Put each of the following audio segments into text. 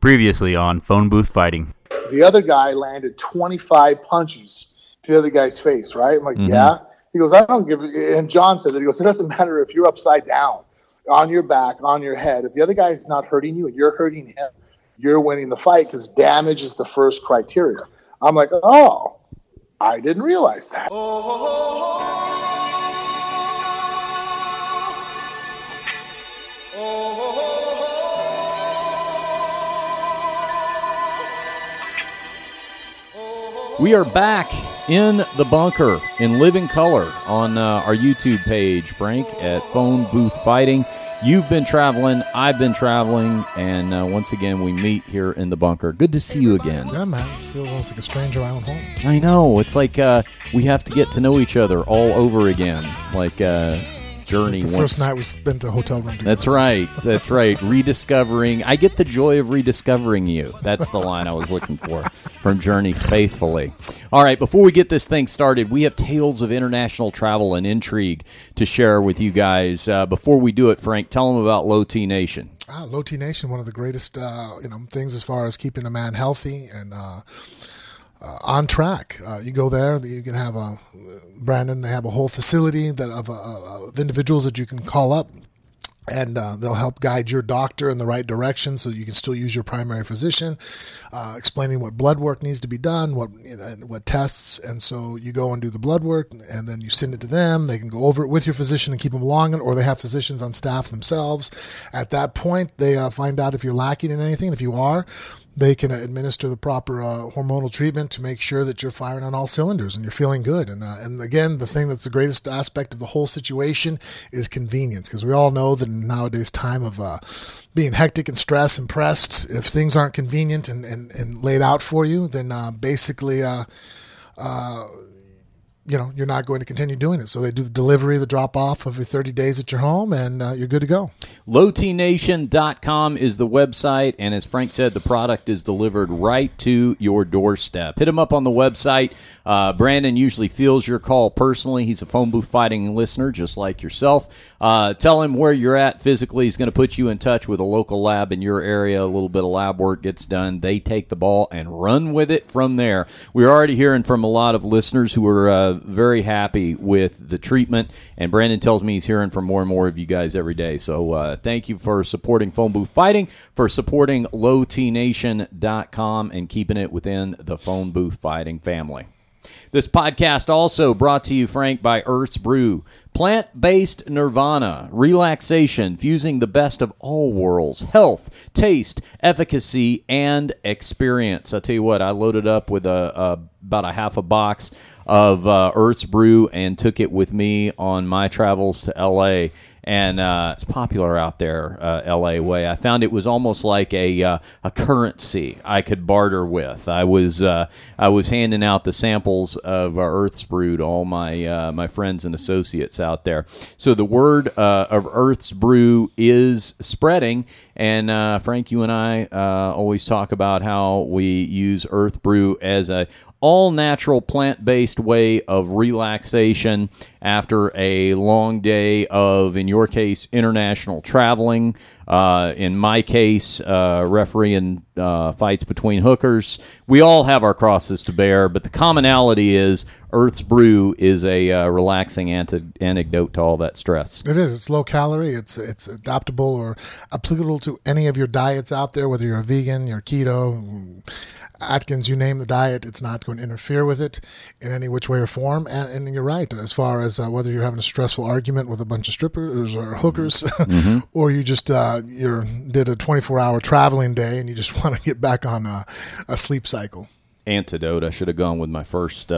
Previously on Phone Booth Fighting. The other guy landed 25 punches to the other guy's face, right? I'm like, mm-hmm. Yeah. He goes, I don't give a... And John said that. He goes, it doesn't matter if you're upside down, on your back, on your head. If the other guy's not hurting you and you're hurting him, you're winning the fight because damage is the first criteria. I'm like, oh, I didn't realize that. We are back in the bunker in living color on our YouTube page, Frank, at Phone Booth Fighting. You've been traveling, I've been traveling, and once again we meet here in the bunker. Good to see you again. Yeah, man. It feels almost like a stranger island home. I know. It's like we have to get to know each other all over again, like Journey. Like the first night we spent a hotel room together. That's right. That's right. Rediscovering. I get the joy of rediscovering you. That's the line I was looking for from Journey's Faithfully. All right. Before we get this thing started, we have tales of international travel and intrigue to share with you guys. Before we do it, Frank, tell them about Low T Nation. Low T Nation, one of the greatest things as far as keeping a man healthy and on track. You go there, you can have a Brandon. They have a whole facility that of individuals that you can call up, and they'll help guide your doctor in the right direction so you can still use your primary physician, explaining what blood work needs to be done, what tests. And so you go and do the blood work, and then you send it to them. They can go over it with your physician and keep them along, or they have physicians on staff themselves. At that point, they find out if you're lacking in anything. If you are, they can administer the proper hormonal treatment to make sure that you're firing on all cylinders and you're feeling good. And again, the thing that's the greatest aspect of the whole situation is convenience, because we all know that in nowadays time of being hectic and stressed and pressed, if things aren't convenient and laid out for you, then you're not going to continue doing it. So they do the delivery, the drop-off of your 30 days at your home, and you're good to go. LowTNation.com is the website, and as Frank said, the product is delivered right to your doorstep. Hit him up on the website. Brandon usually fields your call personally. He's a Phone Booth Fighting listener, just like yourself. Tell him where you're at physically. He's going to put you in touch with a local lab in your area. A little bit of lab work gets done. They take the ball and run with it from there. We're already hearing from a lot of listeners who are very happy with the treatment, and Brandon tells me he's hearing from more and more of you guys every day. So thank you for supporting Phone Booth Fighting, for supporting LowTNation.com, and keeping it within the Phone Booth Fighting family. This podcast also brought to you, Frank, by Earth's Brew. Plant-based nirvana, relaxation, fusing the best of all worlds, health, taste, efficacy, and experience. I tell you what, I loaded up with about a half a box of Earth's Brew and took it with me on my travels to L.A., and it's popular out there, L.A. way. I found it was almost like a currency I could barter with. I was handing out the samples of Earth's Brew to all my friends and associates out there. So the word of Earth's Brew is spreading, and Frank, you and I always talk about how we use Earth's Brew as a all-natural plant-based way of relaxation after a long day of, in your case, international traveling. In my case, refereeing fights between hookers. We all have our crosses to bear, but the commonality is Earth's Brew is a relaxing antidote to all that stress. It is. It's low calorie. It's adaptable or applicable to any of your diets out there, whether you're a vegan, you're keto, Atkins, you name the diet, it's not going to interfere with it in any which way or form. And you're right, as far as whether you're having a stressful argument with a bunch of strippers or hookers, mm-hmm. or you just you did a 24-hour traveling day and you just want to get back on a sleep cycle. Antidote. I should have gone with my first.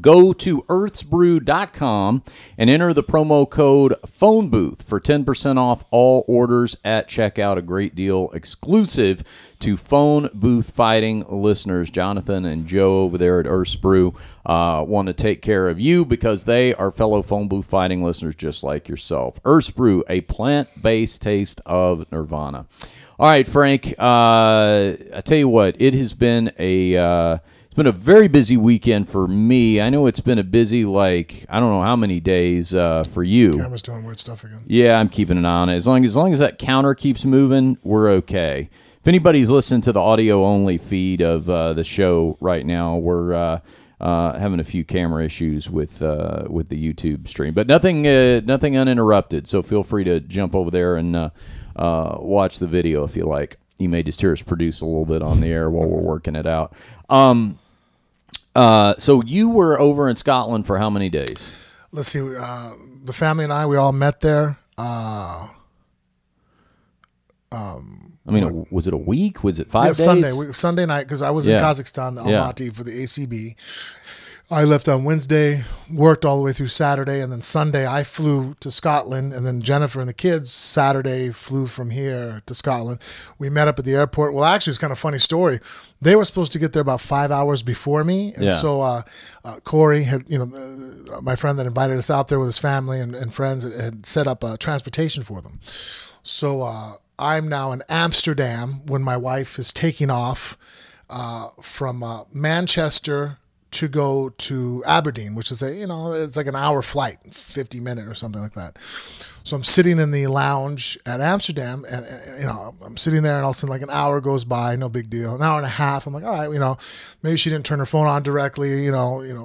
Go to earthsbrew.com and enter the promo code PHONEBOOTH for 10% off all orders at checkout. A great deal exclusive to Phone Booth Fighting listeners. Jonathan and Joe over there at Earth's Brew want to take care of you because they are fellow Phone Booth Fighting listeners just like yourself. Earth's Brew, a plant-based taste of nirvana. All right, Frank, I tell you what, it has been a very busy weekend for me. I know it's been a busy, I don't know how many days for you. Camera's doing weird stuff again. Yeah, I'm keeping an eye on it. As long as that counter keeps moving, we're okay. If anybody's listening to the audio-only feed of the show right now, we're having a few camera issues with the YouTube stream, but nothing uninterrupted. So feel free to jump over there and watch the video if you like. You may just hear us produce a little bit on the air while we're working it out. So you were over in Scotland for how many days? Let's see. The family and I, we all met there. Was it a week? Was it 5 days? Sunday night, because I was in Kazakhstan, Almaty, for the ACB. I left on Wednesday, worked all the way through Saturday, and then Sunday I flew to Scotland, and then Jennifer and the kids Saturday flew from here to Scotland. We met up at the airport. Well, actually, it's kind of a funny story. They were supposed to get there about 5 hours before me, and so Corey, my friend that invited us out there with his family and friends, had set up transportation for them. So I'm now in Amsterdam when my wife is taking off from Manchester to go to Aberdeen, which is it's like an hour flight, 50 minute or something like that. So I'm sitting in the lounge at Amsterdam and I'm sitting there and all of a sudden like an hour goes by, no big deal. An hour and a half. I'm like, all right, maybe she didn't turn her phone on directly. There's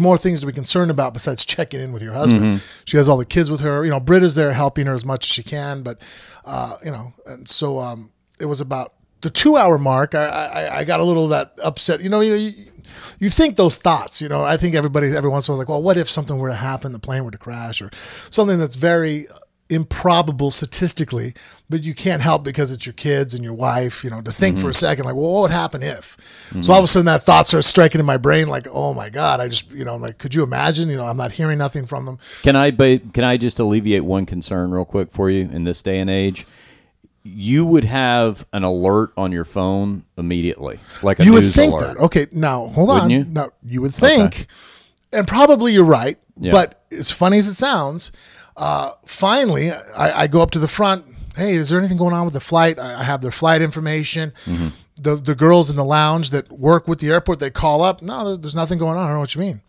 more things to be concerned about besides checking in with your husband. Mm-hmm. She has all the kids with her, Britt is there helping her as much as she can. But, it was about the 2 hour mark, I got a little that upset. You think those thoughts. I think every once in a while is like, well, what if something were to happen, the plane were to crash, or something that's very improbable statistically, but you can't help because it's your kids and your wife. To think for a second, like, well, what would happen if? Mm-hmm. So all of a sudden, that thought starts striking in my brain, like, oh my God, I just, like, could you imagine? I'm not hearing nothing from them. Can I just alleviate one concern real quick for you in this day and age? You would have an alert on your phone immediately, like a news alert. You would think that. Okay, now, hold on. Wouldn't you? Now, you would think, and probably you're right, but as funny as it sounds, finally, I go up to the front. Hey, is there anything going on with the flight? I have their flight information. Mm-hmm. The girls in the lounge that work with the airport, they call up. No, there's nothing going on. I don't know what you mean.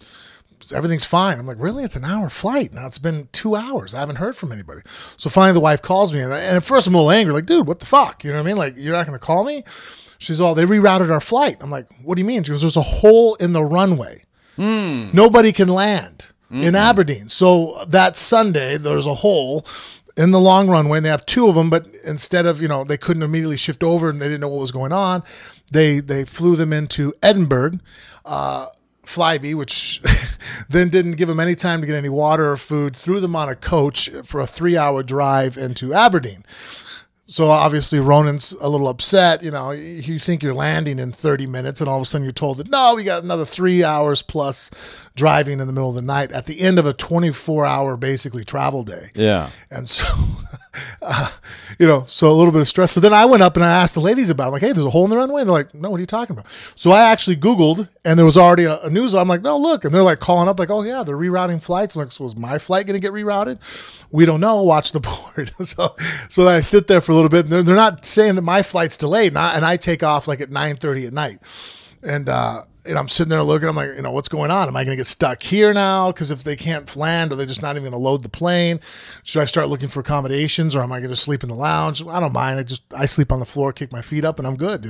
Everything's fine. I'm like, really? It's an hour flight. Now it's been 2 hours. I haven't heard from anybody. So finally the wife calls me. And at first I'm a little angry. Like, dude, what the fuck? You know what I mean? Like, you're not going to call me? She's all, they rerouted our flight. I'm like, what do you mean? She goes, there's a hole in the runway. Mm. Nobody can land in Aberdeen. So that Sunday, there's a hole in the long runway. And they have two of them. But instead of, they couldn't immediately shift over and they didn't know what was going on. They flew them into Edinburgh, Flybe, which then didn't give them any time to get any water or food, threw them on a coach for a 3 hour drive into Aberdeen. So obviously Ronan's a little upset. You think you're landing in 30 minutes and all of a sudden you're told that, no, we got another 3 hours plus driving in the middle of the night at the end of a 24 hour basically travel day. Yeah. And so, so a little bit of stress. So then I went up and I asked the ladies about it. I'm like, hey, there's a hole in the runway. And they're like, no, what are you talking about? So I actually Googled and there was already a news. I'm like, no, look. And they're like calling up like, oh yeah, they're rerouting flights. I'm like, so was my flight going to get rerouted? We don't know. Watch the board. So I sit there for a little bit. And they're not saying that my flight's delayed. And I take off like at 9:30 at night. And I'm sitting there looking. I'm like, what's going on? Am I going to get stuck here now? Because if they can't land, are they just not even going to load the plane? Should I start looking for accommodations or am I going to sleep in the lounge? I don't mind. I sleep on the floor, kick my feet up, and I'm good,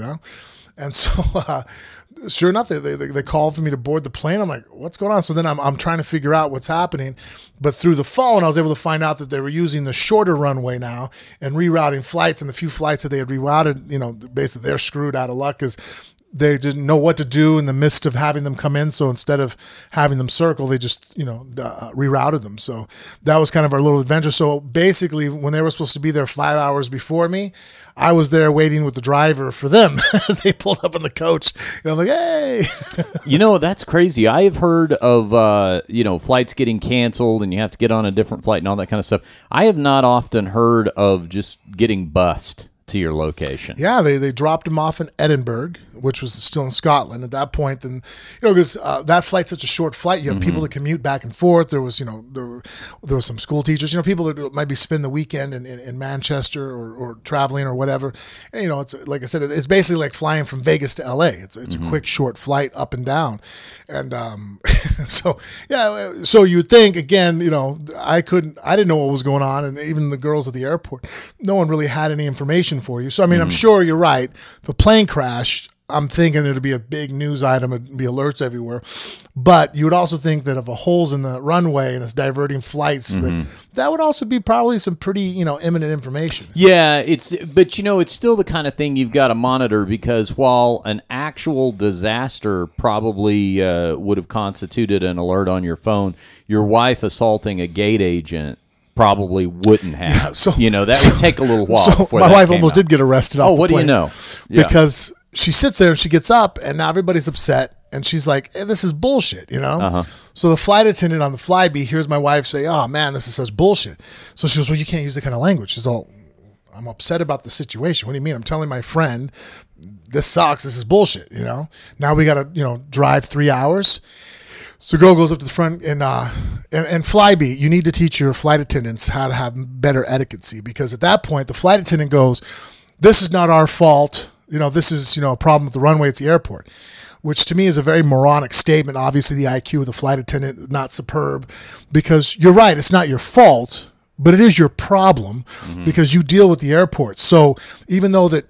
And so, sure enough, they called for me to board the plane. I'm like, what's going on? So then I'm trying to figure out what's happening. But through the phone, I was able to find out that they were using the shorter runway now and rerouting flights. And the few flights that they had rerouted, basically they're screwed out of luck because they didn't know what to do in the midst of having them come in. So instead of having them circle, they just, rerouted them. So that was kind of our little adventure. So basically when they were supposed to be there 5 hours before me, I was there waiting with the driver for them as they pulled up on the coach. And I'm like, hey, that's crazy. I have heard of, flights getting canceled and you have to get on a different flight and all that kind of stuff. I have not often heard of just getting bussed to your location. Yeah, they dropped him off in Edinburgh, which was still in Scotland at that point. And because that flight's such a short flight, you have people that commute back and forth. There was, there were some school teachers, people that maybe spend the weekend in Manchester or traveling or whatever. And, it's like I said, it's basically like flying from Vegas to LA. It's a quick short flight up and down. And so you think again, I didn't know what was going on, and even the girls at the airport, no one really had any information. question for you. So, I mean, I'm sure you're right. The plane crashed. I'm thinking it'd be a big news item. It'd be alerts everywhere. But you would also think that if a hole's in the runway and it's diverting flights, that would also be probably some pretty, you know, imminent information. Yeah, but you know, it's still the kind of thing you've got to monitor, because while an actual disaster probably would have constituted an alert on your phone, your wife assaulting a gate agent probably wouldn't have. Yeah, so, you know, that would take a little while. So before my wife almost did get arrested off the plane. Oh, what do you know? Yeah. Because she sits there and she gets up, and now everybody's upset, and she's like, hey, this is bullshit, you know? Uh-huh. So the flight attendant on the Flybe hears my wife say, oh, man, this is such bullshit. So she goes, well, you can't use that kind of language. She's all, I'm upset about the situation. What do you mean? I'm telling my friend, this sucks. This is bullshit, you know? Now we got to, you know, drive 3 hours. So girl goes up to the front and Flybe, you need to teach your flight attendants how to have better etiquette, because at that point, the flight attendant goes, this is not our fault. You know, this is, you know, a problem with the runway at the airport, which to me is a very moronic statement. Obviously, the IQ of the flight attendant is not superb, because you're right. It's not your fault, but it is your problem because you deal with the airport. So even though that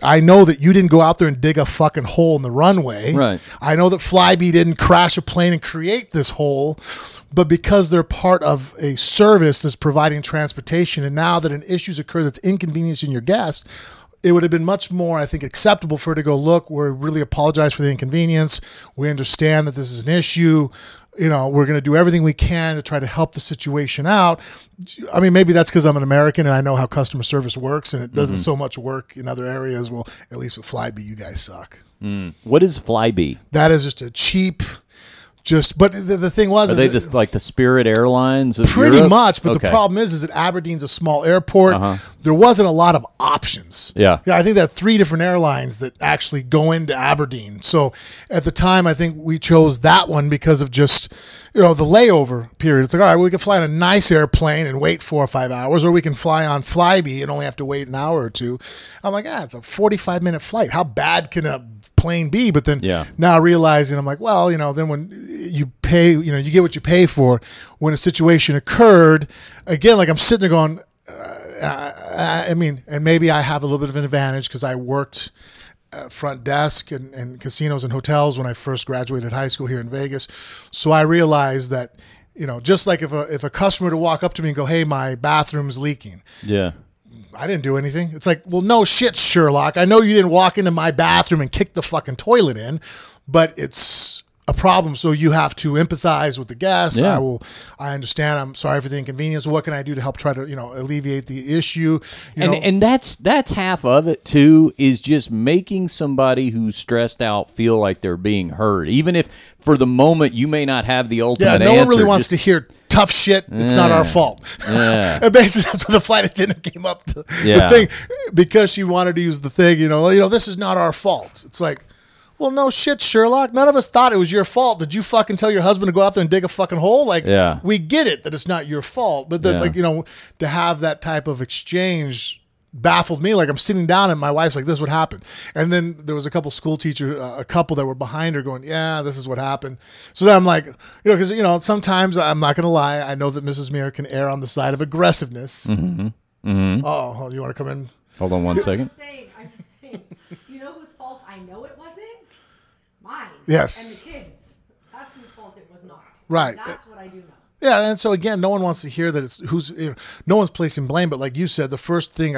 I know that you didn't go out there and dig a fucking hole in the runway. Right. I know that Flybe didn't crash a plane and create this hole, but because they're part of a service that's providing transportation, and now that an issue's occurred that's inconveniencing your guest, it would have been much more, I think, acceptable for her to go, look, we really apologize for the inconvenience. We understand that this is an issue. You know, we're going to do everything we can to try to help the situation out. I mean, maybe that's because I'm an American and I know how customer service works, and it doesn't so much work in other areas. Well, at least with Flybe, you guys suck. What is Flybe? That is just a cheap... but the thing was, are they just like the Spirit Airlines of Europe? Pretty much, but the problem is that Aberdeen's a small airport. There wasn't a lot of options. Yeah, I think there are 3 different airlines that actually go into Aberdeen. So at the time, I think we chose that one because of just, you know, the layover period. It's like, all right, we can fly on a nice airplane and wait 4 or 5 hours, or we can fly on Flybe and only have to wait an hour or 2. I'm like, it's a 45-minute flight. How bad can a plane B? But then now realizing, I'm like, well, you know, then when you pay, you know, you get what you pay for. When a situation occurred, again, like I'm sitting there going, I mean, and maybe I have a little bit of an advantage because I worked front desk and casinos and hotels when I first graduated high school here in Vegas. So I realized that, you know, just like if a customer to walk up to me and go, hey, my bathroom's leaking. Yeah. I didn't do anything. It's like, well, no shit, Sherlock. I know you didn't walk into my bathroom and kick the fucking toilet in, but it's a problem. So you have to empathize with the guest. Yeah. I understand. I'm sorry for the inconvenience. What can I do to help try to, you know, alleviate the issue? And that's half of it too, is just making somebody who's stressed out feel like they're being heard. Even if for the moment you may not have the ultimate answer. Yeah, no one really wants to hear tough shit. It's not our fault. And basically, that's what the flight attendant came up to the thing, because she wanted to use the thing. You know, this is not our fault. It's like, well, no shit, Sherlock. None of us thought it was your fault. Did you fucking tell your husband to go out there and dig a fucking hole? Like, we get it that it's not your fault, but that, like, you know, to have that type of exchange baffled me. Like, I'm sitting down and my wife's like, this would happen. And then there was a couple school teachers, a couple that were behind her going, yeah, this is what happened. So then I'm like, you know, because, you know, sometimes I'm not going to lie. I know that Mrs. Muir can err on the side of aggressiveness. Oh, you want to come in? Hold on one second. I'm saying, you know whose fault I know it wasn't? Mine. Yes. And the kids. That's whose fault it was not. Right. That's what I do know. Yeah, and so again, no one wants to hear that it's who's. You know, no one's placing blame, but like you said, the first thing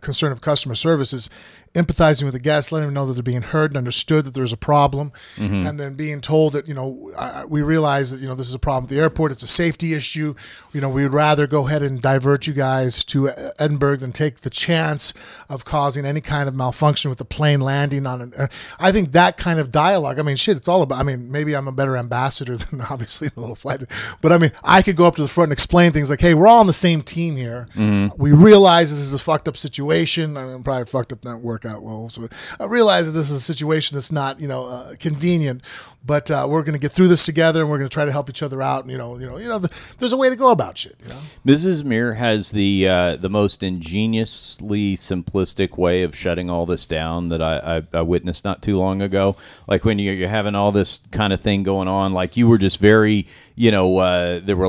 concern of customer service is empathizing with the guests, letting them know that they're being heard and understood, that there's a problem, and then being told that, you know, we realize that, you know, this is a problem at the airport. It's a safety issue. You know, we would rather go ahead and divert you guys to Edinburgh than take the chance of causing any kind of malfunction with the plane landing on an. I think that kind of dialogue. I mean, shit, it's all about. I mean, maybe I'm a better ambassador than obviously the little flight, but I mean. I could go up to the front and explain things like, hey, we're all on the same team here. We realize this is a fucked up situation. I mean, probably fucked up, not work out well. So I realize that this is a situation that's not, you know, convenient, but we're going to get through this together and we're going to try to help each other out. And, you know, there's a way to go about shit. You know? Mrs. Muir has the most ingeniously simplistic way of shutting all this down that I witnessed not too long ago. Like when you're having all this kind of thing going on, like you were just very, you know, there's a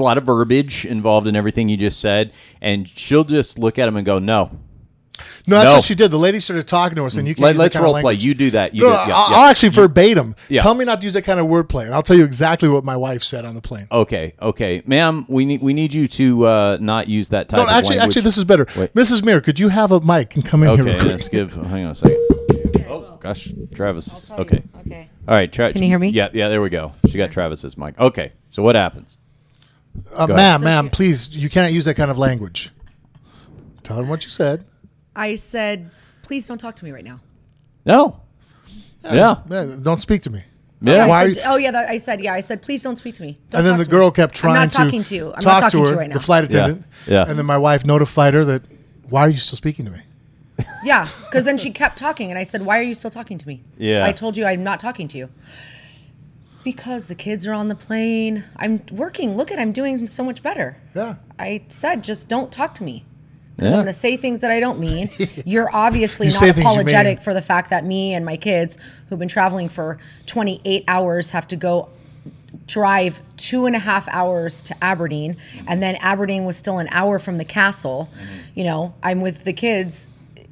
lot of verbiage involved in everything you just said, and she'll just look at him and go, no, No, that's what she did. The lady started talking to us, and you can let's role play. You do that. You do, I'll actually verbatim. Tell me not to use that kind of wordplay, and I'll tell you exactly what my wife said on the plane. Okay, okay, ma'am, we need you to not use that type. Actually, this is better. Wait. Mrs. Muir, could you have a mic and come in here? Okay, let's give. Hang on a second. Oh gosh, Travis. Okay. You. Okay. All right. Can you hear me? Yeah. Yeah. There we go. She got Travis's mic. Okay. So what happens? Ma'am, please. You cannot use that kind of language. Tell him what you said. I said, please don't talk to me right now. No. Yeah. Man, don't speak to me. Yeah. Why said, I said, please don't speak to me. Don't and then the girl kept trying to. I'm not talking to you. I'm not talking to you right now. The flight attendant. Yeah. And then my wife notified her that, why are you still speaking to me? Yeah, because then she kept talking, and I said, why are you still talking to me? Yeah. I told you I'm not talking to you. Because the kids are on the plane. I'm working. Look at, I'm doing so much better. Yeah. I said, just don't talk to me. Because I'm going to say things that I don't mean. You're obviously not apologetic for the fact that me and my kids, who've been traveling for 28 hours, have to go drive 2.5 hours to Aberdeen. And then Aberdeen was still an hour from the castle. You know, I'm with the kids.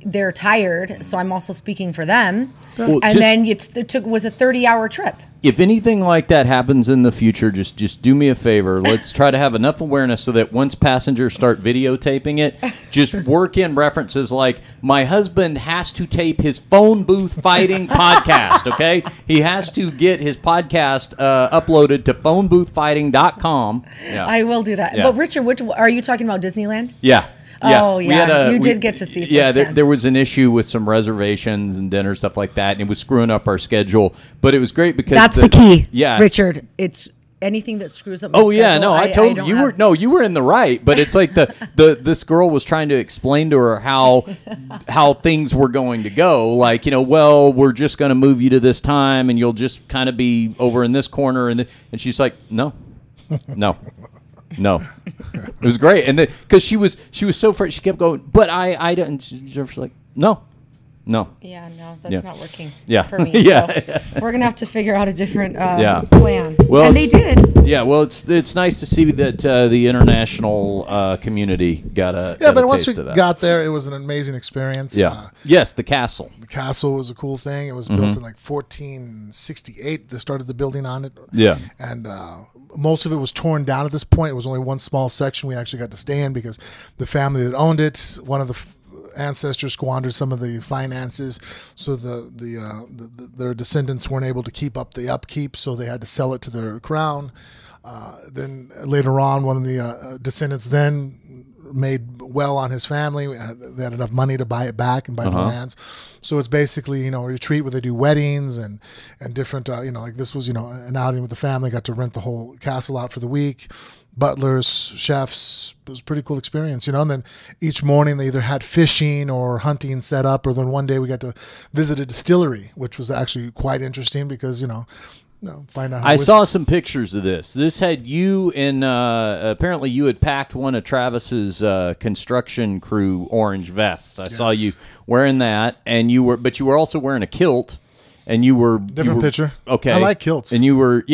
They're tired, so I'm also speaking for them. Well, and then it was a 30-hour trip. If anything like that happens in the future, just do me a favor. Let's try to have enough awareness so that once passengers start videotaping it, just work in references like, my husband has to tape his phone booth fighting podcast, okay? He has to get his podcast uploaded to phoneboothfighting.com. Yeah. I will do that. Yeah. But Richard, are you talking about Disneyland? Yeah. Yeah. Oh, yeah. You did get to see firsthand. Yeah, there was an issue with some reservations and dinner, stuff like that, and it was screwing up our schedule. But it was great because... That's the key, yeah, Richard. It's anything that screws up my schedule. Oh, yeah, no, I told you. You were in the right, but it's like this girl was trying to explain to her how things were going to go. Like, you know, well, we're just going to move you to this time, and you'll just kind of be over in this corner. And she's like, no. No, it was great, and because she was so afraid, she kept going. But I didn't. She's like, no. Yeah, no, that's not working. Yeah. For me. Yeah. So we're gonna have to figure out a different plan. Well, and they did. Yeah. Well, it's nice to see that the international community got a but once we got there, it was an amazing experience. Yeah. Yes, the castle. The castle was a cool thing. It was built in like 1468. They started the building on it. Yeah. And. Most of it was torn down at this point. It was only one small section we actually got to stay in because the family that owned it, one of the ancestors squandered some of the finances, so their descendants weren't able to keep up the upkeep, so they had to sell it to their crown. Then later on, one of the descendants then made well on his family. They had enough money to buy it back and buy the lands. So it's basically, you know, a retreat where they do weddings and different, you know, like this was, you know, an outing with the family. Got to rent the whole castle out for the week. Butlers, chefs. It was a pretty cool experience, you know. And then each morning they either had fishing or hunting set up. Or then one day we got to visit a distillery, which was actually quite interesting because, you know, find out. I saw some pictures of this. This had you and apparently you had packed one of Travis's construction crew orange vests. I saw you wearing that, and you were also wearing a kilt, and you were different picture. Okay, I like kilts, and you were.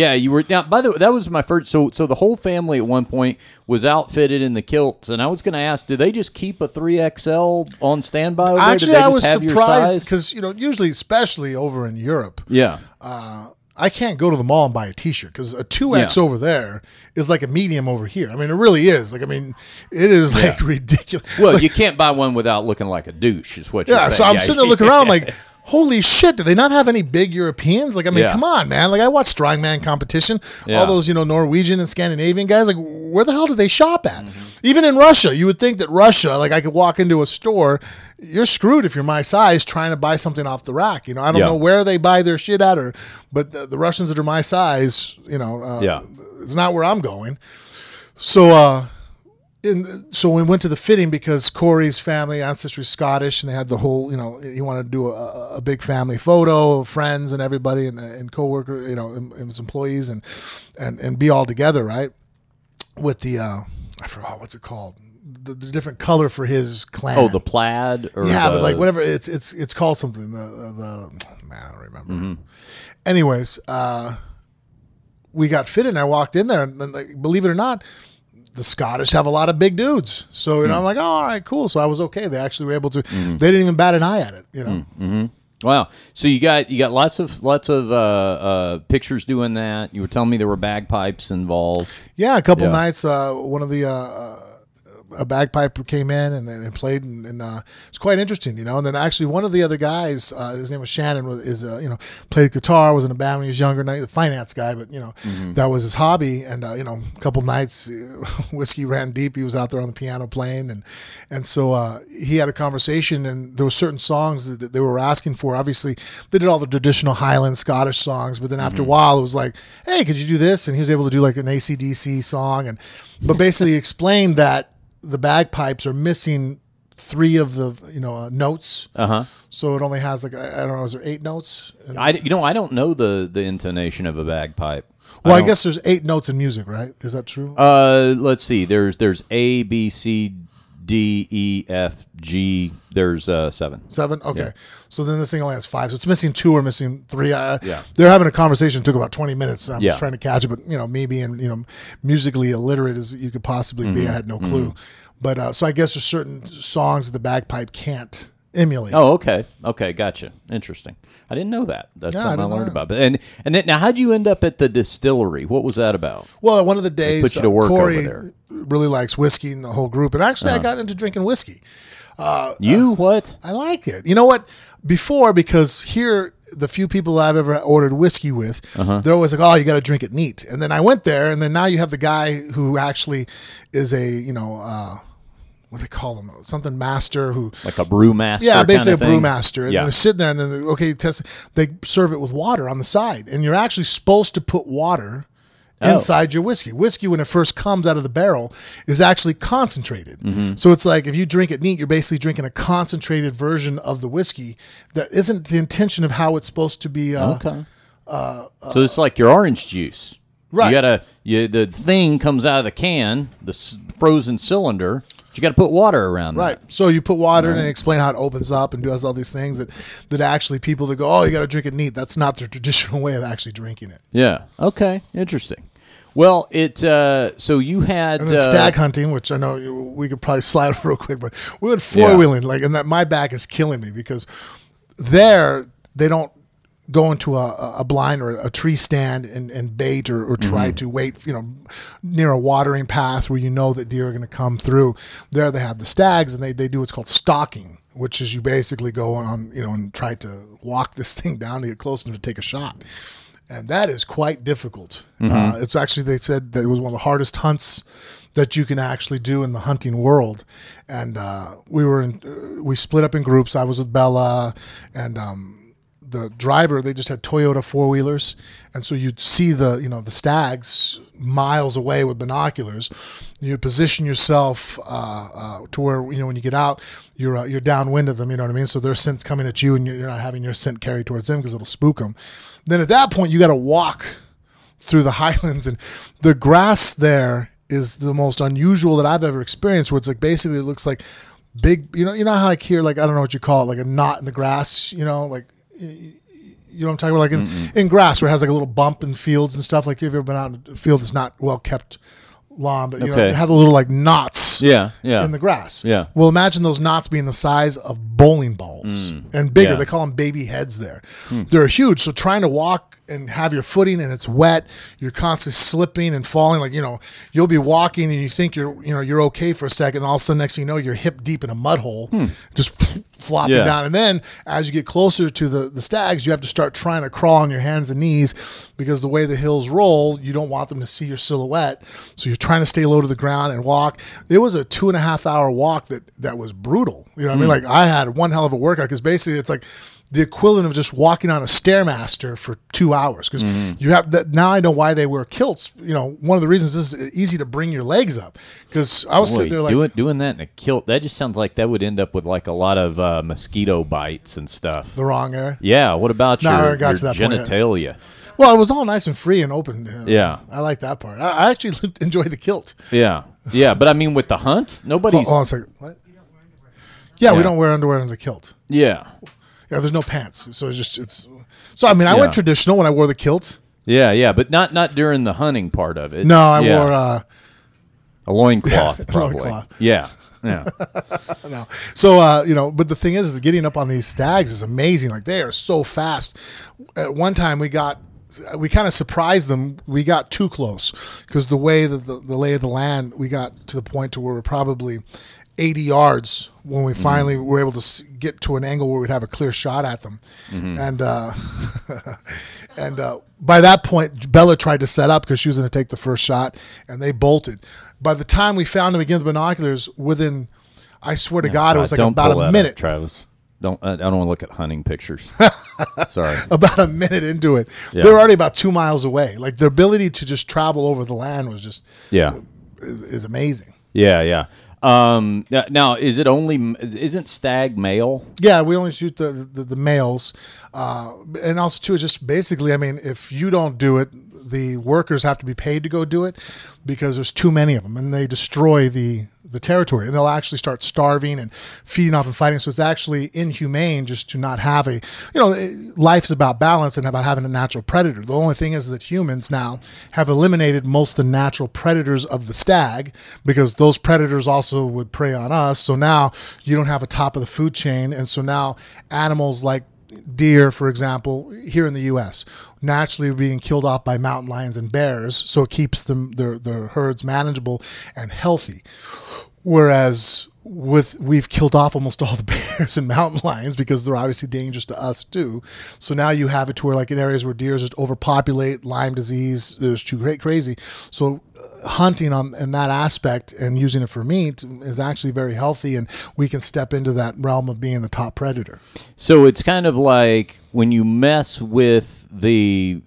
Now, by the way, that was my first. So the whole family at one point was outfitted in the kilts, and I was going to ask, do they just keep a 3XL on standby? Over Actually, there? I was surprised because usually, especially over in Europe, I can't go to the mall and buy a T-shirt because a 2X over there is like a medium over here. I mean, it really is. Like, I mean, it is like ridiculous. Well, like, you can't buy one without looking like a douche is what you're saying. So I'm sitting there looking around like, holy shit, do they not have any big Europeans? Like, I mean, come on, man. Like, I watch Strongman Competition. All those, Norwegian and Scandinavian guys. Like, where the hell do they shop at? Mm-hmm. Even in Russia, you would think that Russia, like, I could walk into a store. You're screwed if you're my size trying to buy something off the rack. You know, I don't know where they buy their shit at, but the Russians that are my size, it's not where I'm going. So, so we went to the fitting because Corey's family ancestry is Scottish, and they had the whole, he wanted to do a big family photo of friends and everybody and coworker, and his employees and be all together, right? With the I forgot what's it called. The different color for his clan. Oh, the plaid, or but like whatever it's called something. The man, I don't remember. Mm-hmm. Anyways, we got fitted, and I walked in there, and believe it or not, the Scottish have a lot of big dudes. So, you know, I'm like, oh, all right, cool. So I was okay. They actually were able to, they didn't even bat an eye at it, you know? Wow. So you got lots of pictures doing that. You were telling me there were bagpipes involved. Yeah, a couple nights. One of the a bagpiper came in and they played, and it's quite interesting, you know. And then actually one of the other guys, his name was Shannon, is played guitar, was in a band when he was younger, the finance guy, but you know that was his hobby. And a couple nights, whiskey ran deep. He was out there on the piano playing, and so he had a conversation, and there were certain songs that they were asking for. Obviously, they did all the traditional Highland Scottish songs, but then after a while, it was like, hey, could you do this? And he was able to do like an AC/DC song, but basically explained that the bagpipes are missing three of the notes, so it only has like I don't know, is there 8 notes? I don't know the intonation of a bagpipe. Well, I guess there's 8 notes in music, right? Is that true? Let's see. There's A, B, C, D, E, F, G. There's 7. 7. Okay, yeah. So then this thing only has 5. So it's missing 2 or missing 3. They're having a conversation. It took about 20 minutes. I'm just trying to catch it, but me being musically illiterate as you could possibly be, I had no clue. But so I guess there's certain songs that the bagpipe can't emulate. Oh, okay, gotcha. Interesting. I didn't know that. That's something I learned about. But and then, now, how'd you end up at the distillery? What was that about? Well, one of the days, put you to work, Corey over there. Really likes whiskey and the whole group. And actually, I got into drinking whiskey. What? I like it. You know what? Before, because here, the few people I've ever ordered whiskey with, they're always like, oh, you got to drink it neat. And then I went there, and then now you have the guy who actually is a, what they call them, something master who... Like a brewmaster. Yeah, basically kind of a brewmaster. And they're sitting there, and then they serve it with water on the side. And you're actually supposed to put water... inside your whiskey. Whiskey, when it first comes out of the barrel, is actually concentrated. So it's like if you drink it neat, you're basically drinking a concentrated version of the whiskey that isn't the intention of how it's supposed to be. So it's like your orange juice. Right. The thing comes out of the can, the frozen cylinder. You got to put water around that. Right. So you put water in and explain how it opens up and does all these things that actually people that go, oh, you got to drink it neat. That's not their traditional way of actually drinking it. Yeah. Okay. Interesting. Well, so you had... And then stag hunting, which I know we could probably slide real quick, but we went four-wheeling, and that my back is killing me because there they don't go into a blind or a tree stand and bait or try to wait, near a watering path where that deer are going to come through. There they have the stags, and they do what's called stalking, which is you basically go on, and try to walk this thing down to get close enough to take a shot. And that is quite difficult. It's actually, they said that it was one of the hardest hunts that you can actually do in the hunting world. And we split up in groups. I was with Bella and... the driver, they just had Toyota 4-wheelers, and so you'd see the stags miles away with binoculars. You position yourself to where when you get out, you're downwind of them. You know what I mean? So their scent's coming at you, and you're not having your scent carried towards them because it'll spook them. Then at that point, you got to walk through the highlands, and the grass there is the most unusual that I've ever experienced. Where it's like basically it looks like big. You know how like here, like I don't know what you call it, like a knot in the grass. You know what I'm talking about? Like in grass where it has like a little bump in fields and stuff. Like if you've ever been out in a field that's not well kept lawn, but they have the little like knots in the grass. Yeah. Well, imagine those knots being the size of bowling balls and bigger. Yeah. They call them baby heads there. They're huge. So trying to walk and have your footing and it's wet, you're constantly slipping and falling. Like, you'll be walking and you think you're okay for a second. And all of a sudden, next thing you know, you're hip deep in a mud hole, just flopping down. And then as you get closer to the stags, you have to start trying to crawl on your hands and knees because the way the hills roll, you don't want them to see your silhouette. So you're trying to stay low to the ground and walk. It was a 2.5-hour walk that was brutal. You know what I mean? Like I had one hell of a workout because basically it's like the equivalent of just walking on a Stairmaster for 2 hours because you have that. Now I know why they wear kilts. One of the reasons this is easy to bring your legs up because I was sitting there like doing that in a kilt. That just sounds like that would end up with like a lot of mosquito bites and stuff. The wrong air. Yeah. What about your genitalia? Well, it was all nice and free and open. Yeah. I like that part. I actually enjoyed the kilt. Yeah. Yeah. But I mean, with the hunt, nobody's. Hold on a second. What? Yeah, we don't wear underwear under the kilt. Yeah. Yeah, there's no pants, so I went traditional when I wore the kilt. Yeah, but not during the hunting part of it. No, I wore A loincloth, probably. Loincloth. Yeah. Yeah. No. So, you know, but the thing is getting up on these stags is amazing. Like, they are so fast. At one time we kind of surprised them. We got too close because the way that the lay of the land, we got to the point to where we're probably 80 yards when we finally were able to get to an angle where we'd have a clear shot at them. Mm-hmm. And, by that point, Bella tried to set up because she was going to take the first shot and they bolted. By the time we found him again with the binoculars, within, I swear to God, it was like about a minute. Up, Travis, I don't want to look at hunting pictures. Sorry. About a minute into it, they're already about 2 miles away. Like, their ability to just travel over the land was just is amazing. Yeah, yeah. Now, isn't stag male? Yeah, we only shoot the males, and also too, it's just basically, I mean, if you don't do it, the workers have to be paid to go do it because there's too many of them, and they destroy the territory, and they'll actually start starving and feeding off and fighting. So it's actually inhumane just to not have a, life's about balance and about having a natural predator. The only thing is that humans now have eliminated most of the natural predators of the stag because those predators also would prey on us. So now you don't have a top of the food chain. And so now animals like deer, for example, here in the U.S., naturally being killed off by mountain lions and bears, so it keeps them their herds manageable and healthy. Whereas we've killed off almost all the bears and mountain lions because they're obviously dangerous to us too. So now you have it to where, like, in areas where deer just overpopulate, Lyme disease is too crazy. So hunting in that aspect and using it for meat is actually very healthy, and we can step into that realm of being the top predator. So it's kind of like when you mess with the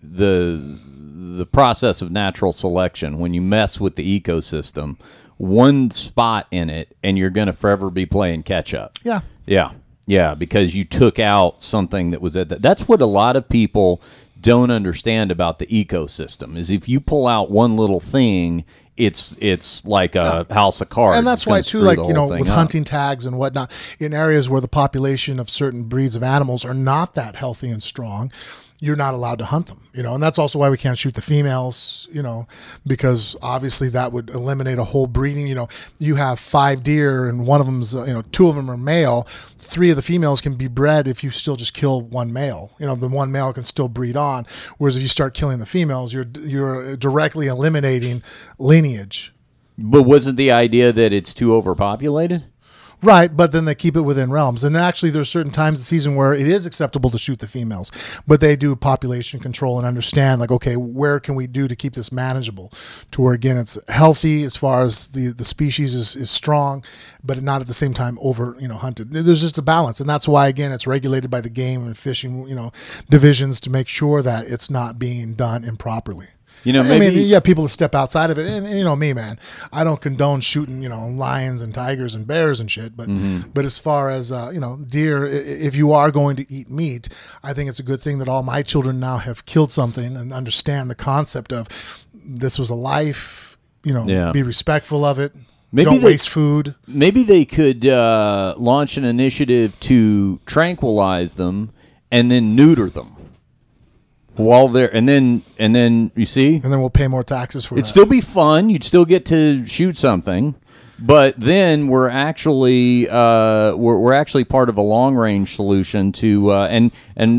process of natural selection, when you mess with the ecosystem, one spot in it and you're going to forever be playing catch up. Yeah. Yeah. Yeah. Because you took out something that was at that. That's what a lot of people don't understand about the ecosystem is if you pull out one little thing, it's like a house of cards. And that's why too, like, with hunting tags and whatnot in areas where the population of certain breeds of animals are not that healthy and strong, you're not allowed to hunt them, and that's also why we can't shoot the females, because obviously that would eliminate a whole breeding. You have 5 deer and one of them's, 2 of them are male. 3 of the females can be bred if you still just kill one male. The one male can still breed on. Whereas if you start killing the females, you're directly eliminating lineage. But wasn't the idea that it's too overpopulated? Right, but then they keep it within realms. And actually, there's certain times of the season where it is acceptable to shoot the females, but they do population control and understand, like, okay, where can we do to keep this manageable to where, again, it's healthy as far as the species is strong, but not at the same time over, hunted. There's just a balance. And that's why, again, it's regulated by the game and fishing, divisions to make sure that it's not being done improperly. Maybe, you have people that step outside of it. And me, man, I don't condone shooting, lions and tigers and bears and shit. But but as far as, deer, if you are going to eat meat, I think it's a good thing that all my children now have killed something and understand the concept of this was a life, be respectful of it. Maybe don't waste food. Maybe they could launch an initiative to tranquilize them and then neuter them. While there, and then you see, and then we'll pay more taxes for it. It'd still be fun. You'd still get to shoot something, but then we're actually we're actually part of a long range solution to and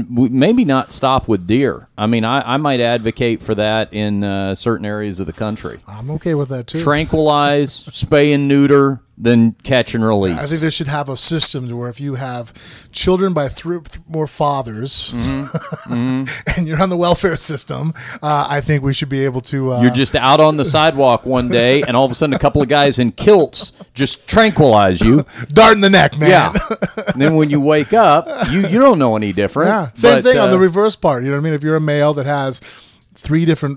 maybe not stop with deer. I mean, I might advocate for that in certain areas of the country. I'm okay with that too. Tranquilize, spay and neuter, then catch and release. I think they should have a system to where if you have children by 3 or more fathers and you're on the welfare system, I think we should be able to... you're just out on the sidewalk one day and all of a sudden a couple of guys in kilts just tranquilize you. Dart in the neck, man. Yeah. And then when you wake up, you don't know any different. Yeah. Same thing on the reverse part. You know what I mean? If you're a male that has... 3 different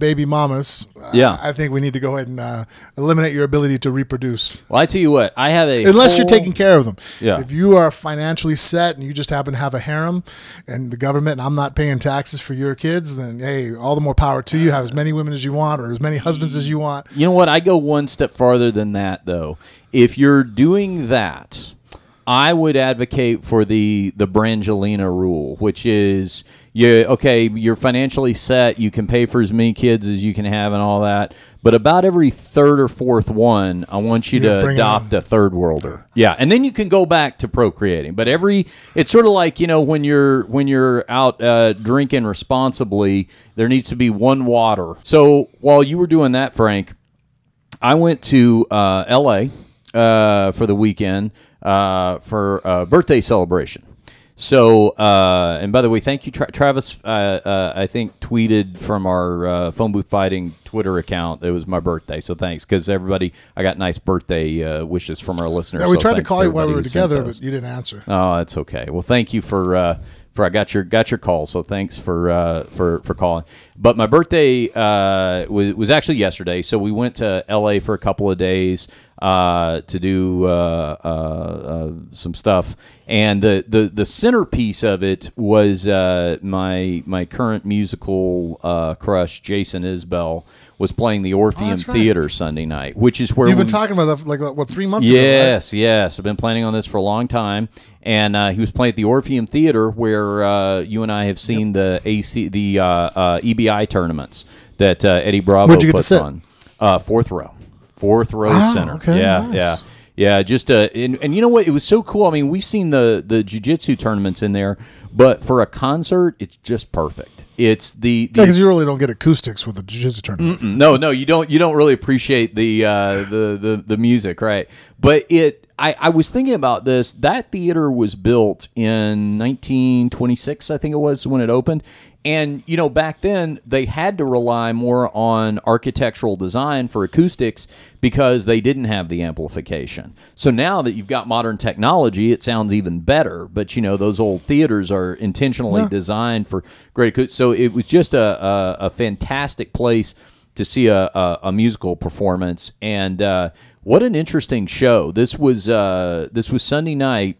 baby mamas. I think we need to go ahead and eliminate your ability to reproduce. Well, I tell you what, I have a unless you're taking care of them. Yeah. If you are financially set and you just happen to have a harem, and the government and I'm not paying taxes for your kids, then hey, all the more power to you. Have as many women as you want, or as many husbands as you want. You know what? I go one step farther than that, though. If you're doing that, I would advocate for the Brangelina rule, which is, you're financially set, you can pay for as many kids as you can have and all that, but about every third or fourth one, I want you to adopt a third worlder. Yeah, and then you can go back to procreating. But it's sort of like, when you're out drinking responsibly, there needs to be one water. So while you were doing that, Frank, I went to L.A., for the weekend for a birthday celebration. So, and by the way, thank you, Travis. I think tweeted from our Phone Booth Fighting Twitter account. It was my birthday, so thanks. Because I got nice birthday wishes from our listeners. Yeah, we tried to call you while we were together, but you didn't answer. Oh, that's okay. Well, thank you for I got your call, so thanks for calling. But my birthday was actually yesterday, so we went to L.A. for a couple of days to do some stuff, and the centerpiece of it was my current musical crush, Jason Isbell, was playing the Orpheum Theater Sunday night, which is where you've been talking about that for 3 months ago. Yes, I've been planning on this for a long time, and he was playing at the Orpheum Theater where you and I have seen the EBI tournaments that Eddie Bravo puts on. Where'd you get to sit? Fourth row center. Okay, nice. Yeah. Just and you know what? It was so cool. I mean, we've seen the jiu-jitsu tournaments in there, but for a concert, it's just perfect. It's because you really don't get acoustics with the jiu-jitsu tournament. No, you don't really appreciate the music, right? But I was thinking about this. That theater was built in 1926, I think it was, when it opened. And, back then, they had to rely more on architectural design for acoustics because they didn't have the amplification. So now that you've got modern technology, it sounds even better. But, those old theaters are intentionally designed for great acoustics. So it was just a fantastic place to see a musical performance. And what an interesting show. This was Sunday night.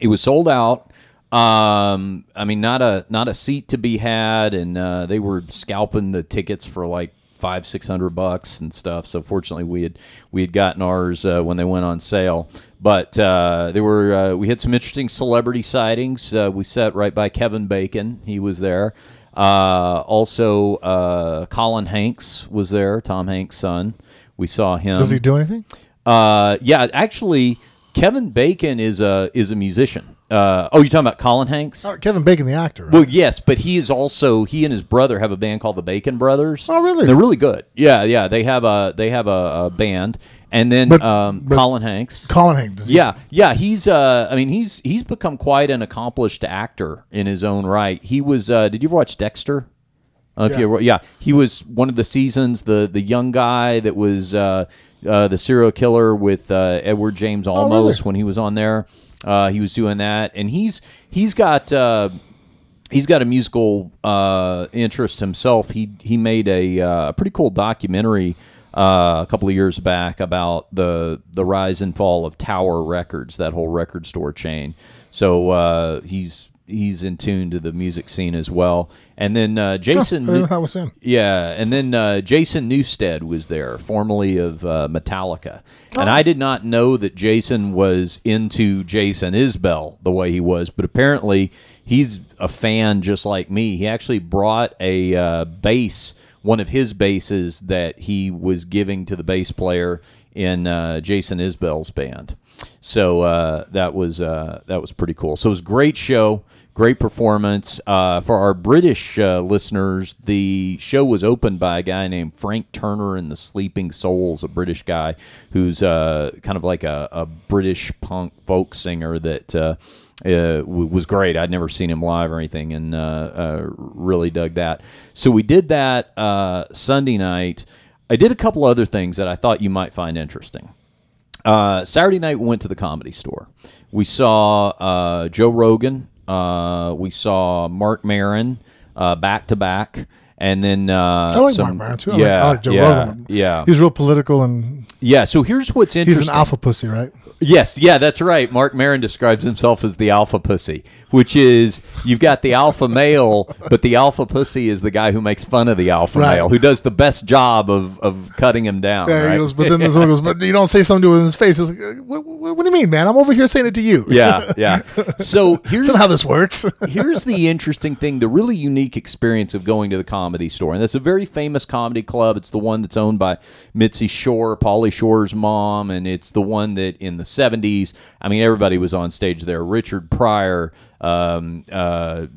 It was sold out. I mean, not a seat to be had, and they were scalping the tickets for like $500-$600 and stuff. So fortunately, we had gotten ours when they went on sale. But we had some interesting celebrity sightings. We sat right by Kevin Bacon; he was there. Also, Colin Hanks was there, Tom Hanks' son. We saw him. Does he do anything? Yeah, actually, Kevin Bacon is a musician. You're talking about Colin Hanks? Oh, Kevin Bacon, the actor. Right? Well, yes, but he and his brother have a band called the Bacon Brothers. Oh, really? They're really good. Yeah. They have a band, and then but Colin Hanks. Colin Hanks. Yeah. He's he's become quite an accomplished actor in his own right. He was. Did you ever watch Dexter? He was one of the seasons the young guy that was the serial killer with Edward James Olmos when he was on there. He was doing that, and he's got a musical interest himself. He made a pretty cool documentary a couple of years back about the rise and fall of Tower Records, that whole record store chain. So he's in tune to the music scene as well. And then Jason, that was him. Yeah, and then Jason Newsted was there, formerly of Metallica. Oh. And I did not know that Jason was into Jason Isbell the way he was, but apparently he's a fan just like me. He actually brought a bass, one of his basses that he was giving to the bass player in Jason Isbell's band. So that was pretty cool. So it was a great show, great performance. For our British listeners, the show was opened by a guy named Frank Turner and the Sleeping Souls, a British guy who's kind of like a British punk folk singer that was great. I'd never seen him live or anything, and really dug that. So we did that Sunday night. I did a couple other things that I thought you might find interesting. Saturday night, we went to the Comedy Store. We saw Joe Rogan. We saw Mark Maron back to back. And then I like Mark Maron too. Yeah, I like Joe Rogan. Yeah, he's real political and yeah. So here's what's interesting. He's an alpha pussy, right? Yes, yeah, that's right. Mark Maron describes himself as the alpha pussy, which is you've got the alpha male, but the alpha pussy is the guy who makes fun of the alpha male, who does the best job of cutting him down. Yeah, right? He goes, but then this one goes, but you don't say something to him in his face. It's like, what do you mean, man? I'm over here saying it to you. Yeah, yeah. So here's how this works. Here's the interesting thing, the really unique experience of going to the Comedy Store, and that's a very famous comedy club. It's the one that's owned by Mitzi Shore, Pauly Shore's mom, and it's the one that in the 70s, I mean, everybody was on stage there. Richard Pryor, Jay Leno,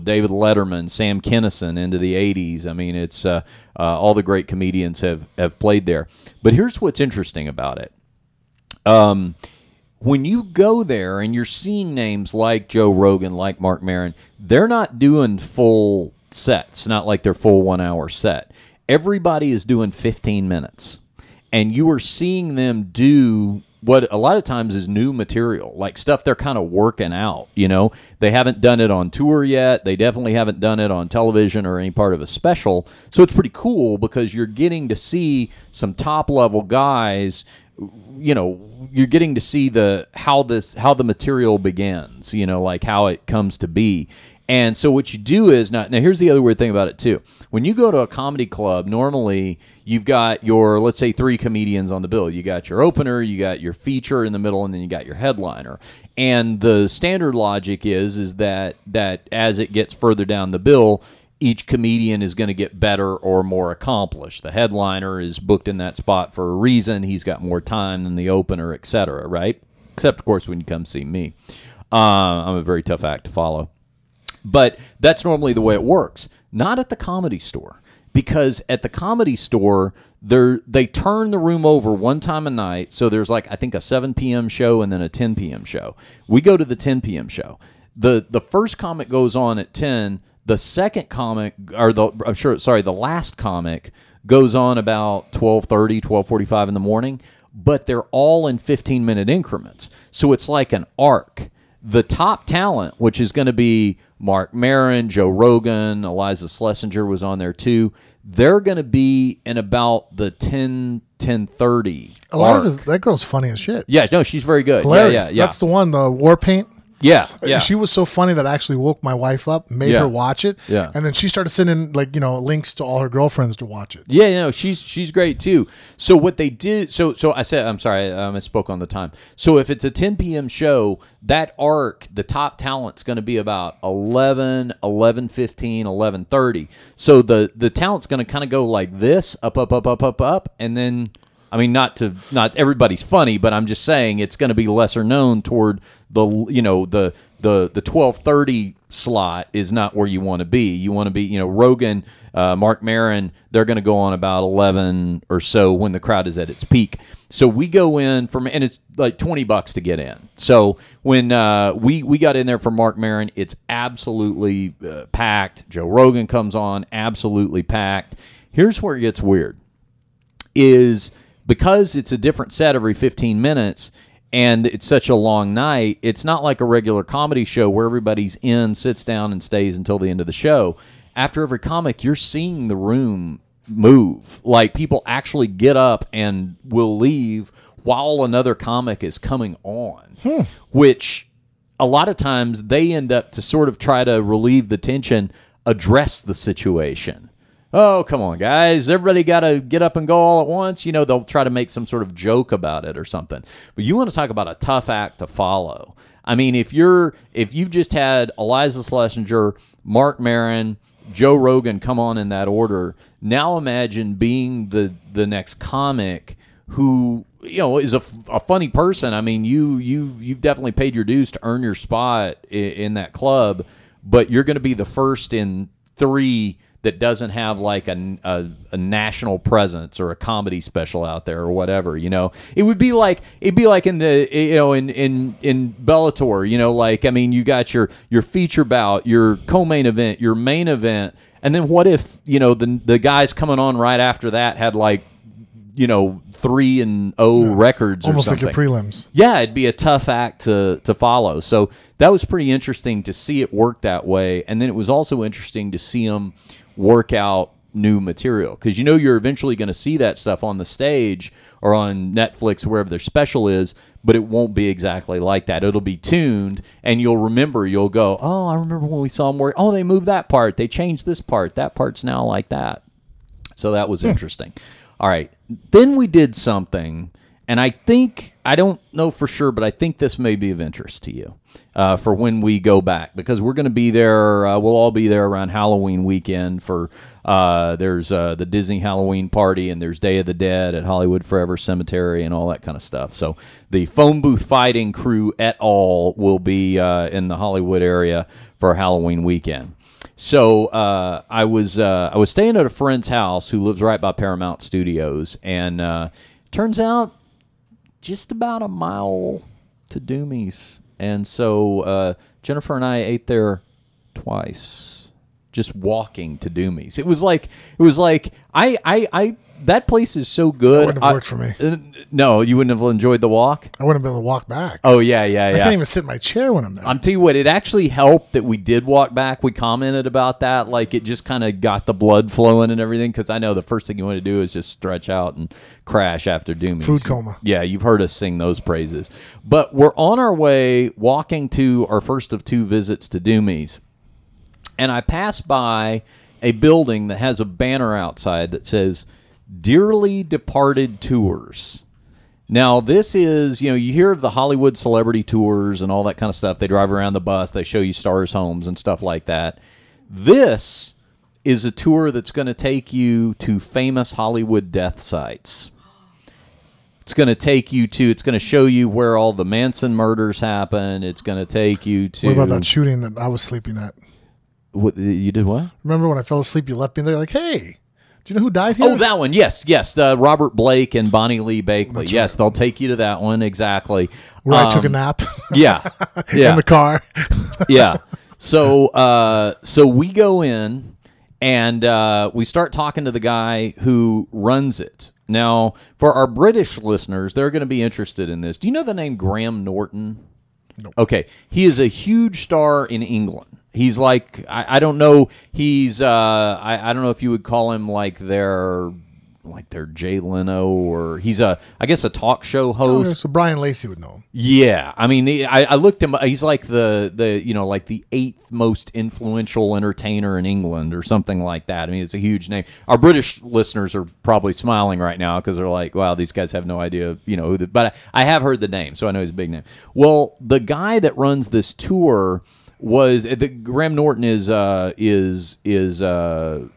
David Letterman, Sam Kinison into the 80s. I mean, it's all the great comedians have played there. But here's what's interesting about it. When you go there and you're seeing names like Joe Rogan, like Mark Maron, they're not doing full sets, not like their full 1 hour set. Everybody is doing 15 minutes. And you are seeing them do what a lot of times is new material, like stuff they're kind of working out, you know. They haven't done it on tour yet. They definitely haven't done it on television or any part of a special. So it's pretty cool because you're getting to see some top-level guys, you know, you're getting to see how the material begins, you know, like how it comes to be. And so what you do is not. Now, here's the other weird thing about it, too. When you go to a comedy club, normally you've got your, let's say, three comedians on the bill. You got your opener, you got your feature in the middle, and then you got your headliner. And the standard logic is that as it gets further down the bill, each comedian is going to get better or more accomplished. The headliner is booked in that spot for a reason. He's got more time than the opener, et cetera, right? Except, of course, when you come see me. I'm a very tough act to follow. But that's normally the way it works. Not at the Comedy Store, because at the Comedy Store, they turn the room over one time a night. So there's like, I think, a 7 p.m. show and then a 10 p.m. show. We go to the 10 p.m. show. The first comic goes on at 10. The second comic, the last comic goes on about 12:30, 12:45 in the morning. But they're all in 15-minute increments. So it's like an arc. The top talent, which is going to be Mark Maron, Joe Rogan, Eliza Schlesinger was on there too. They're going to be in about the 10:30. Eliza's arc. That girl's funny as shit. Yeah, no, she's very good. Hilarious. Yeah. That's the one, the war paint. Yeah, yeah. She was so funny that I actually woke my wife up, made her watch it, and then she started sending, like, you know, links to all her girlfriends to watch it. Yeah, you know, she's great too. So what they did, so I said, I'm sorry, I misspoke on the time. So if it's a 10 p.m. show, that arc, the top talent's going to be about 11, 11:15, 11:30. So the talent's going to kind of go like this, up, up, up, up, up, up, and then. I mean, not everybody's funny, but I'm just saying it's going to be lesser known toward the, you know, the 12:30 slot is not where you want to be. You want to be, you know, Rogan, Mark Maron, they're going to go on about 11 or so when the crowd is at its peak. So we go in and it's like $20 to get in. So when we got in there for Mark Maron, it's absolutely packed. Joe Rogan comes on, absolutely packed. Here's where it gets weird is. Because it's a different set every 15 minutes and it's such a long night, it's not like a regular comedy show where everybody's in, sits down, and stays until the end of the show. After every comic, you're seeing the room move. Like, people actually get up and will leave while another comic is coming on, which a lot of times they end up to sort of try to relieve the tension, address the situation. Oh, come on, guys. Everybody got to get up and go all at once. You know, they'll try to make some sort of joke about it or something. But you want to talk about a tough act to follow. I mean, if you've just had Eliza Schlesinger, Mark Maron, Joe Rogan come on in that order, now imagine being the next comic who, you know, is a funny person. I mean, you've definitely paid your dues to earn your spot in that club, but you're going to be the first in three that doesn't have like a national presence or a comedy special out there or whatever, you know. It'd be like in the, you know, in Bellator, you know, like, I mean, you got your feature bout, your co-main event, your main event, and then what if, you know, the guys coming on right after that had like you know, 3-0 records or almost something. Like your prelims. Yeah, it'd be a tough act to follow. So that was pretty interesting to see it work that way. And then it was also interesting to see them work out new material, because you know you're eventually going to see that stuff on the stage or on Netflix, wherever their special is, but it won't be exactly like that. It'll be tuned, and you'll remember. You'll go, oh, I remember when we saw them work. Oh, they moved that part. They changed this part. That part's now like that. So that was interesting. All right. Then we did something, and I think, I don't know for sure, but I think this may be of interest to you for when we go back, because we're going to be there. We'll all be there around Halloween weekend for there's the Disney Halloween party, and there's Day of the Dead at Hollywood Forever Cemetery and all that kind of stuff. So the phone booth fighting crew et al. Will be in the Hollywood area for Halloween weekend. So I was staying at a friend's house who lives right by Paramount Studios, and turns out just about a mile to Doomie's. And so Jennifer and I ate there twice, just walking to Doomie's. It was like I that place is so good. That wouldn't have worked for me. No, you wouldn't have enjoyed the walk? I wouldn't have been able to walk back. Oh, yeah. I can't even sit in my chair when I'm there. I'm telling you what, it actually helped that we did walk back. We commented about that. Like, it just kind of got the blood flowing and everything, because I know the first thing you want to do is just stretch out and crash after Doomie's. Food coma. Yeah, you've heard us sing those praises. But we're on our way walking to our first of two visits to Doomie's, and I pass by a building that has a banner outside that says, Dearly Departed Tours. Now, this is, you know, you hear of the Hollywood celebrity tours and all that kind of stuff. They drive around the bus. They show you stars' homes and stuff like that. This is a tour that's going to take you to famous Hollywood death sites. It's going to take you to, it's going to show you where all the Manson murders happen. It's going to take you to... What about that shooting that I was sleeping at? What, you did what? Remember when I fell asleep, you left me there like, hey... Do you know who died here? Oh, that one. Yes. Robert Blake and Bonnie Lee Bakley. Right. Yes, they'll take you to that one. Exactly. Where I took a nap. Yeah. In the car. Yeah. So we go in, and we start talking to the guy who runs it. Now, for our British listeners, they're going to be interested in this. Do you know the name Graham Norton? No. Okay. He is a huge star in England. He's like, I don't know, he's, I don't know if you would call him like their Jay Leno, or he's I guess a talk show host. Oh, so Brian Lacey would know him. Yeah. I mean, I looked him, he's like the eighth most influential entertainer in England or something like that. I mean, it's a huge name. Our British listeners are probably smiling right now because they're like, wow, these guys have no idea, you know, but I have heard the name, so I know he's a big name. Well, the guy that runs this tour... Graham Norton is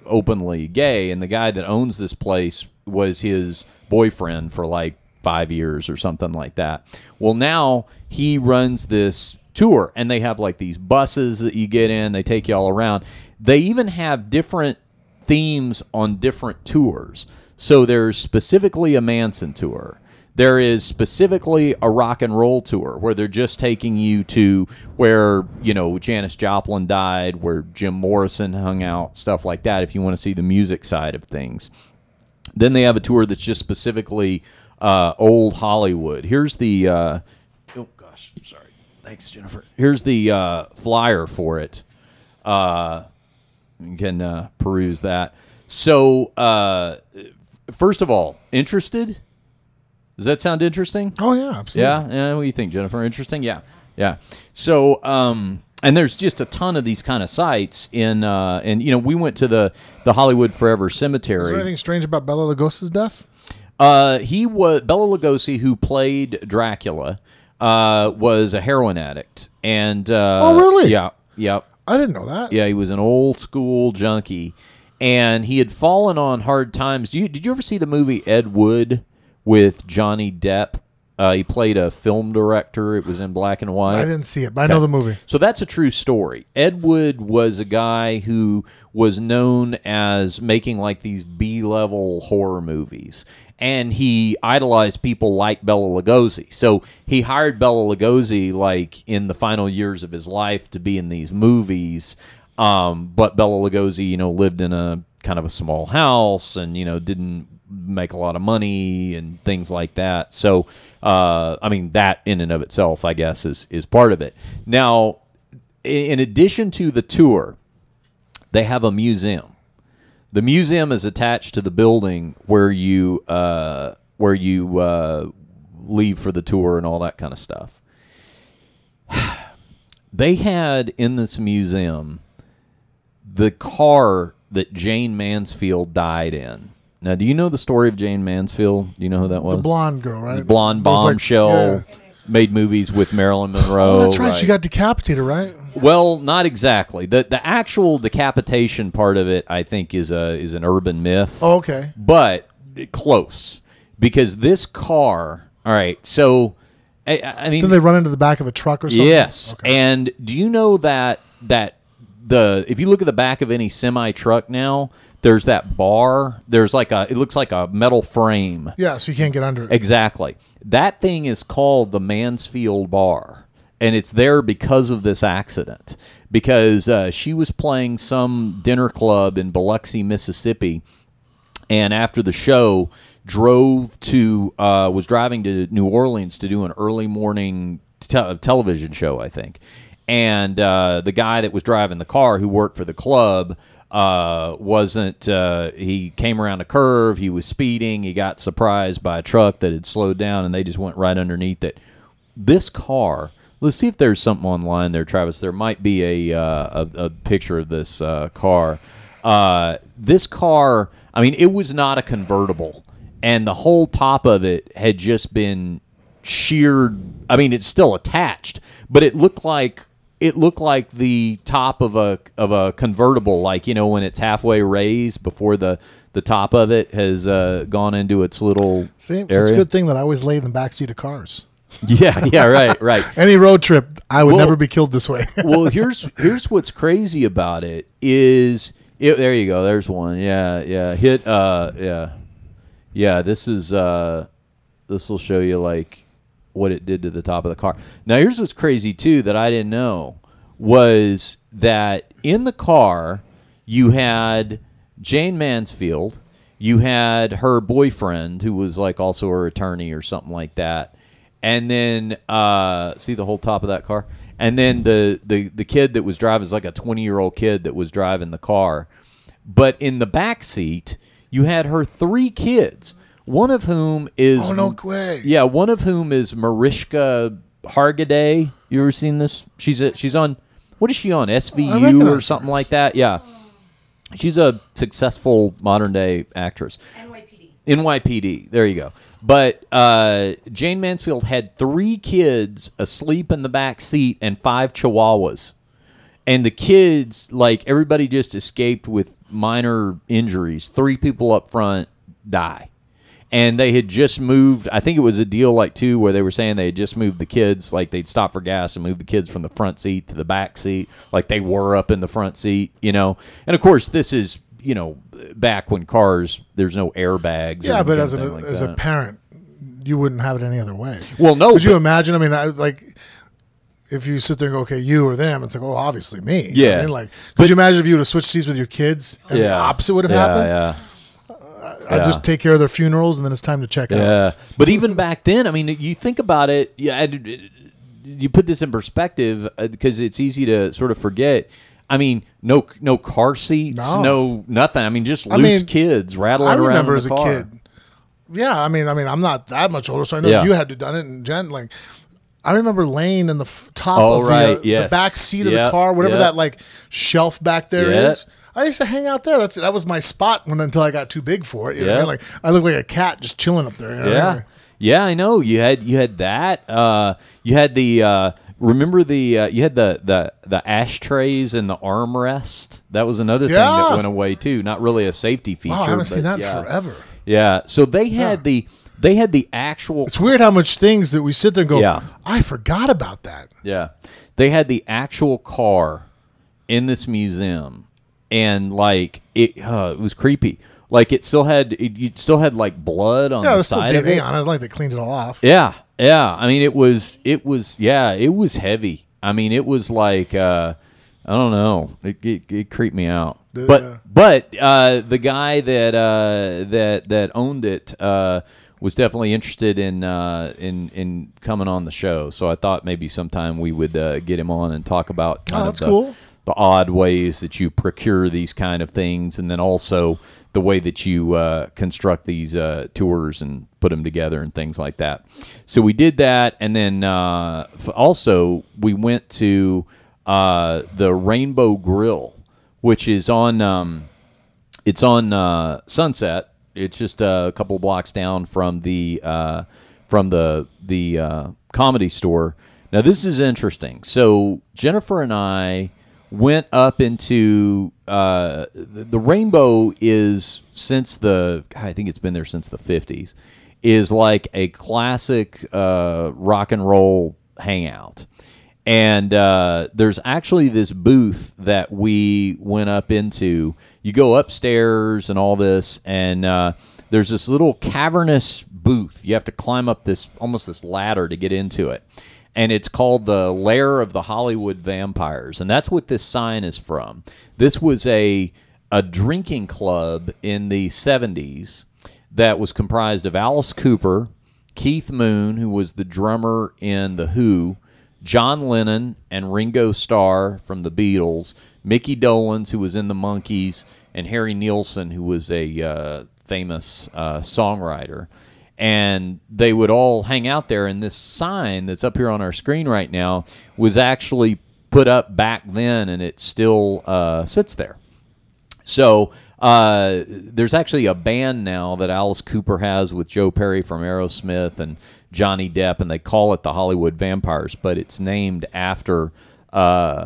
openly gay, and the guy that owns this place was his boyfriend for like 5 years or something like that. Well, now he runs this tour, and they have like these buses that you get in. They take you all around. They even have different themes on different tours. So there's specifically a Manson tour. There is specifically a rock and roll tour where they're just taking you to where, you know, Janis Joplin died, where Jim Morrison hung out, stuff like that, if you want to see the music side of things. Then they have a tour that's just specifically old Hollywood. Here's the... oh, gosh, sorry. Thanks, Jennifer. Here's the flyer for it. You can peruse that. So, first of all, interested... Does that sound interesting? Oh, yeah, absolutely. Yeah? What do you think, Jennifer? Interesting? Yeah. So, and there's just a ton of these kind of sites in, and, you know, we went to the Hollywood Forever Cemetery. Is there anything strange about Bela Lugosi's death? Bela Lugosi, who played Dracula, was a heroin addict. And oh, really? Yeah. I didn't know that. Yeah, he was an old school junkie, and he had fallen on hard times. Did you ever see the movie Ed Wood? With Johnny Depp. He played a film director. It was in black and white. I didn't see it, but okay. I know the movie. So that's a true story. Ed Wood was a guy who was known as making like these B-level horror movies. And he idolized people like Bela Lugosi. So he hired Bela Lugosi like in the final years of his life to be in these movies. But Bela Lugosi, you know, lived in a kind of a small house and, you know, didn't make a lot of money and things like that. So, I mean, that in and of itself, I guess, is part of it. Now, in addition to the tour, they have a museum. The museum is attached to the building where you leave for the tour and all that kind of stuff. They had in this museum the car that Jayne Mansfield died in. Now, do you know the story of Jayne Mansfield? Do you know who that was? The blonde girl, right? The blonde bombshell, like, yeah. Made movies with Marilyn Monroe. Oh, that's right. She got decapitated, right? Well, not exactly. The actual decapitation part of it, I think, is an urban myth. Oh, okay. But close. Because this car, all right, so... I mean, did they run into the back of a truck or something? Yes. Okay. And do you know that if you look at the back of any semi truck now, there's that bar. There's like it looks like a metal frame. Yeah, so you can't get under it. Exactly. That thing is called the Mansfield Bar, and it's there because of this accident. Because she was playing some dinner club in Biloxi, Mississippi, and after the show, was driving to New Orleans to do an early morning television show, I think. And the guy that was driving the car, who worked for the club, he came around a curve, he was speeding, he got surprised by a truck that had slowed down, and they just went right underneath it. This car, let's see if there's something online there, Travis. There might be a picture of this car. This car, I mean, it was not a convertible. And the whole top of it had just been sheared. I mean, it's still attached, but it looked like the top of a convertible, like, you know, when it's halfway raised before the top of it has gone into its little area. It's a good thing that I always lay in the backseat of cars. Yeah, right. Any road trip, I would never be killed this way. Well, here's what's crazy about it is there you go. There's one. Yeah. Hit. Yeah. Yeah, this is this will show you like what it did to the top of the car. Now, here's what's crazy too that I didn't know was that in the car you had Jayne Mansfield, you had her boyfriend who was like also her attorney or something like that, and then see the whole top of that car, and then the kid that was driving is like a 20-year-old kid that was driving the car, but in the back seat. You had her three kids, one of whom is... Oh, no way. Yeah, one of whom is Mariska Hargitay. You ever seen this? She's on... What is she on? SVU or something like that? Yeah. She's a successful modern-day actress. NYPD. There you go. But Jayne Mansfield had three kids asleep in the back seat and five chihuahuas. And the kids, like, everybody just escaped with minor injuries. Three people up front die. And they had just moved, I think it was a deal like two where they were saying they had just moved the kids, like they'd stop for gas and move the kids from the front seat to the back seat, like they were up in the front seat, you know. And, of course, this is, you know, back when cars, there's no airbags. Yeah, but as a parent, you wouldn't have it any other way. Well, no. Could you imagine? I mean, if you sit there and go, okay, you or them, it's like, oh, obviously me. Yeah. You know what I mean? Could you imagine if you would have switched seats with your kids and the opposite would have happened? Yeah. I just take care of their funerals and then it's time to check out. Yeah. But even back then, I mean, you think about it, you put this in perspective because it's easy to sort of forget. I mean, no car seats, no nothing. I mean, just loose kids rattling around. I remember as a kid. Yeah. I mean, I'm not that much older, so I know you had to done it. And Jen, like, I remember laying in the top of the back seat of the car, whatever that like shelf back there is. I used to hang out there. That was my spot until I got too big for it. You know what I mean? Like I looked like a cat just chilling up there. You know what I mean? Yeah, I know. You had that. You had the you had the ashtrays and the armrest. That was another thing that went away too. Not really a safety feature. Wow, I haven't seen that forever. Yeah. So they had They had the actual... It's weird how much things that we sit there and go, I forgot about that. Yeah. They had the actual car in this museum, and, like, it was creepy. Like, it still had like, blood on the side of it. Yeah, it's like they cleaned it all off. Yeah, yeah. I mean, it was heavy. I mean, it was like... I don't know. It creeped me out. But the guy that owned it was definitely interested in coming on the show. So I thought maybe sometime we would get him on and talk about the odd ways that you procure these kind of things, and then also the way that you construct these tours and put them together and things like that. So we did that, and then also we went to the Rainbow Grill, which is on it's on Sunset. It's just a couple blocks down from the Comedy Store. Now this is interesting. So Jennifer and I went up into the Rainbow is I think it's been there since the 50s, is like a classic rock and roll hangout. And there's actually this booth that we went up into. You go upstairs and all this, and there's this little cavernous booth. You have to climb up this ladder to get into it. And it's called the Lair of the Hollywood Vampires, and that's what this sign is from. This was a drinking club in the 70s that was comprised of Alice Cooper, Keith Moon, who was the drummer in The Who, John Lennon and Ringo Starr from the Beatles, Mickey Dolenz, who was in the Monkees, and Harry Nilsson, who was a famous songwriter. And they would all hang out there, and this sign that's up here on our screen right now was actually put up back then, and it still sits there. So there's actually a band now that Alice Cooper has with Joe Perry from Aerosmith and Johnny Depp, and they call it the Hollywood Vampires, but it's named after this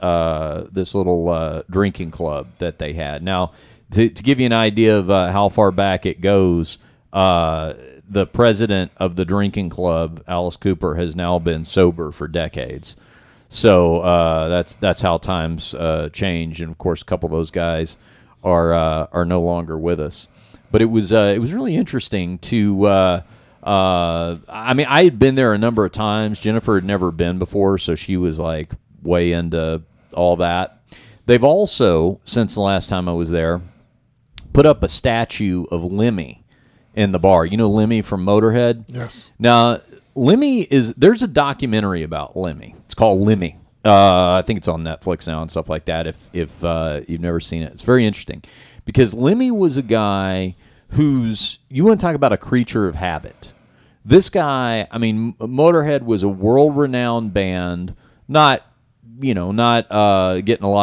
little drinking club that they had. Now, to give you an idea of how far back it goes, the president of the drinking club, Alice Cooper, has now been sober for decades. So that's how times change. And, of course, a couple of those guys are no longer with us. But it was really interesting to I had been there a number of times. Jennifer had never been before, so she was, like, way into all that. They've also, since the last time I was there, put up a statue of Lemmy in the bar. You know Lemmy from Motorhead? Yes. Now, there's a documentary about Lemmy. It's called Lemmy. I think it's on Netflix now and stuff like that if you've never seen it. It's very interesting because Lemmy was a guy you want to talk about a creature of habit. This guy, Motorhead was a world-renowned band, not getting a lot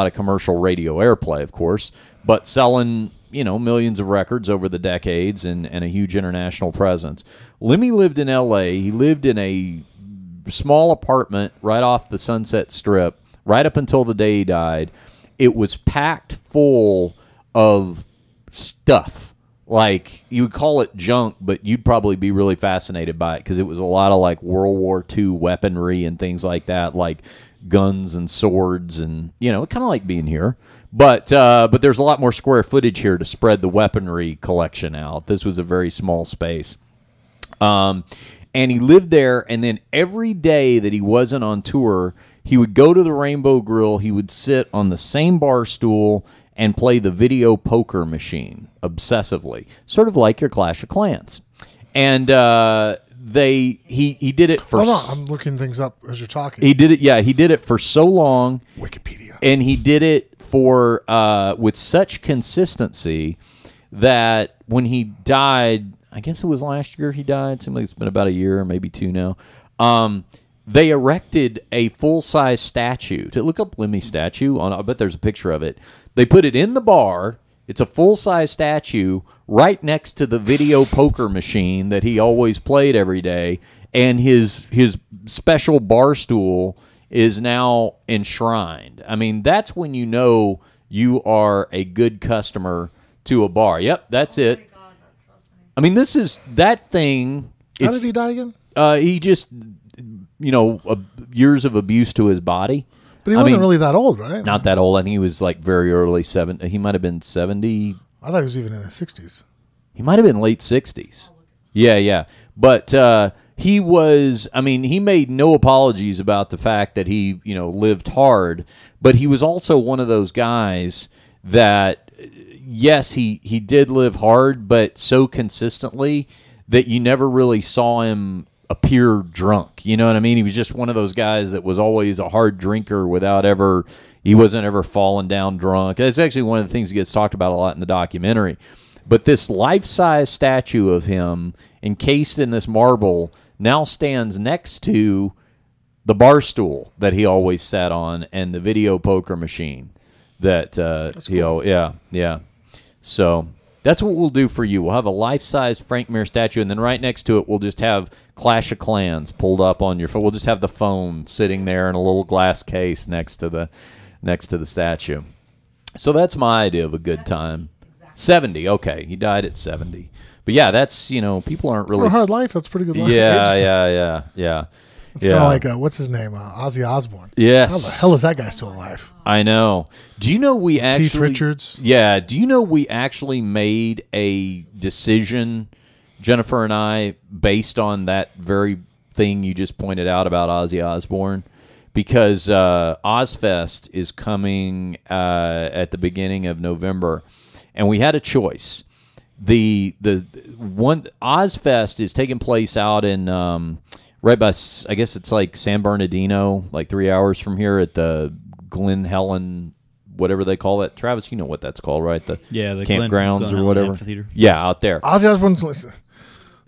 of commercial radio airplay, of course, but selling, millions of records over the decades and a huge international presence. Lemmy lived in L.A. He lived in a small apartment right off the Sunset Strip, right up until the day he died. It was packed full of stuff. Like, you would call it junk, but you'd probably be really fascinated by it because it was a lot of, like, World War II weaponry and things like that, like guns and swords and, kind of like being here. But there's a lot more square footage here to spread the weaponry collection out. This was a very small space. And he lived there, and then every day that he wasn't on tour, he would go to the Rainbow Grill, he would sit on the same bar stool and play the video poker machine obsessively, sort of like your Clash of Clans. And he did it for... Hold on, I'm looking things up as you're talking. He did it for so long. Wikipedia. And he did it for with such consistency that when he died, I guess it was last year he died. Seems like it's been about a year, maybe two now. They erected a full-size statue. To look up Lemmy statue, I bet there's a picture of it. They put it in the bar. It's a full-size statue right next to the video poker machine that he always played every day, and his special bar stool is now enshrined. That's when you know you are a good customer to a bar. Yep, that's it. Oh my God, that's so funny. This is that thing. How did he die again? He just, years of abuse to his body. But he wasn't really that old, right? Not that old. I think he was like very early 70s. He might have been 70. I thought he was even in his 60s. He might have been late 60s. Yeah. But he was, I mean, he made no apologies about the fact that he, you know, lived hard, but he was also one of those guys that, yes, he did live hard, but so consistently that you never really saw him appear drunk. You know what I mean? He was just one of those guys that was always a hard drinker without ever, he wasn't ever falling down drunk. That's actually one of the things that gets talked about a lot in the documentary. But this life-size statue of him encased in this marble now stands next to the bar stool that he always sat on and the video poker machine that cool. Yeah. So that's what we'll do for you. We'll have a life-size Frank Muir statue, and then right next to it, we'll just have Clash of Clans pulled up on your phone. We'll just have the phone sitting there in a little glass case next to the statue. So that's my idea of a good time. Exactly. 70. Okay, he died at 70. But yeah, that's, you know, people aren't really. For a hard life, that's a pretty good life. Yeah. It's kind of like, what's his name? Ozzy Osbourne. Yes. How the hell is that guy still alive? I know. Do you know we actually. Keith Richards. Yeah. Do you know we actually made a decision, Jennifer and I, based on that very thing you just pointed out about Ozzy Osbourne? Because OzFest is coming at the beginning of November, and we had a choice. The one OzFest is taking place out in right by, I guess it's like San Bernardino, like 3 hours from here at the Glen Helen, whatever they call it. Travis, you know what that's called, right? The campgrounds or whatever. Amphitheater. Yeah, out there. Ozzy Osbourne's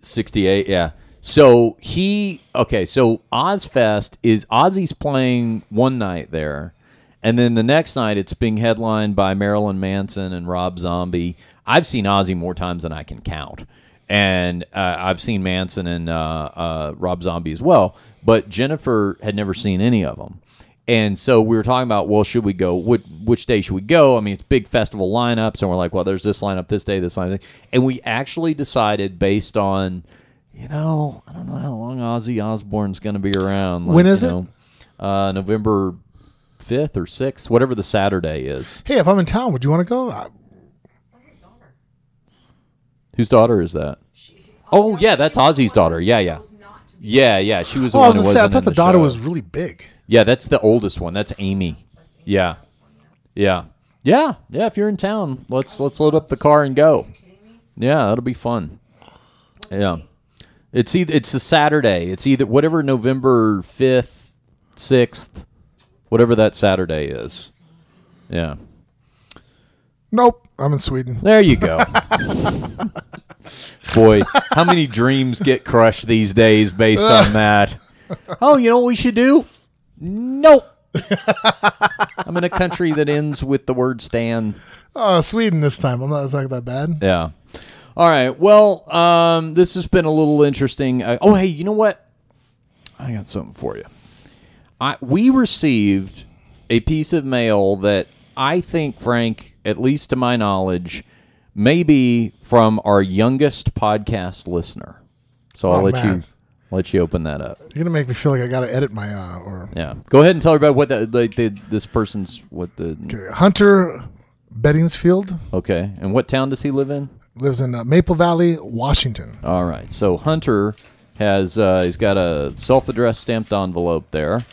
68. Yeah. So so OzFest is Ozzy's playing one night there, and then the next night it's being headlined by Marilyn Manson and Rob Zombie. I've seen Ozzy more times than I can count. And I've seen Manson and Rob Zombie as well. But Jennifer had never seen any of them. And so we were talking about, well, should we go? Which day should we go? I mean, it's big festival lineups. And we're like, well, there's this lineup this day, this lineup. And we actually decided based on, you know, I don't know how long Ozzy Osbourne's going to be around. Like, when is it? November 5th or 6th, whatever the Saturday is. Hey, if I'm in town, would you want to go? Whose daughter is that? That's Ozzy's daughter. Yeah. She was the one who wasn't in the show. I thought the daughter was really big. Yeah, that's the oldest one. That's Amy. Yeah. If you're in town, let's load up the car and go. Yeah, that'll be fun. Yeah, it's a Saturday. It's either whatever November 5th, 6th, whatever that Saturday is. Yeah. Nope, I'm in Sweden. There you go. Boy, how many dreams get crushed these days based on that? Oh, you know what we should do? Nope. I'm in a country that ends with the word "stan." Oh, Sweden this time. I'm not talking that bad. Yeah. All right. Well, this has been a little interesting. Oh, hey, you know what? I got something for you. We received a piece of mail that I think, Frank, at least to my knowledge, maybe from our youngest podcast listener. So I'll let you open that up. You're gonna make me feel like I got to edit my Go ahead and tell everybody what Hunter Beddingfield. Okay, and what town does he live in? Lives in Maple Valley, Washington. All right, so Hunter has he's got a self-addressed stamped envelope there.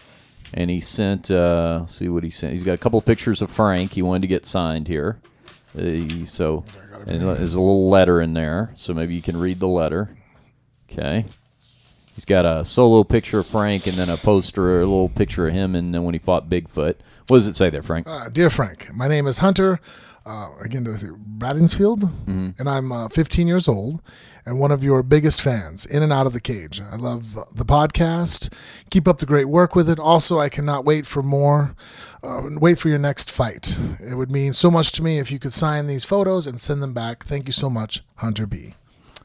And he sent, see what he sent. He's got a couple of pictures of Frank. He wanted to get signed here. And there's a little letter in there. So maybe you can read the letter. Okay. He's got a solo picture of Frank and then a poster, a little picture of him and when he fought Bigfoot. What does it say there, Frank? Dear Frank, my name is Hunter, Beddingfield, and I'm 15 years old and one of your biggest fans, in and out of the cage. I love the podcast. Keep up the great work with it. Also, I cannot wait for more. Wait for your next fight. It would mean so much to me if you could sign these photos and send them back. Thank you so much, Hunter B.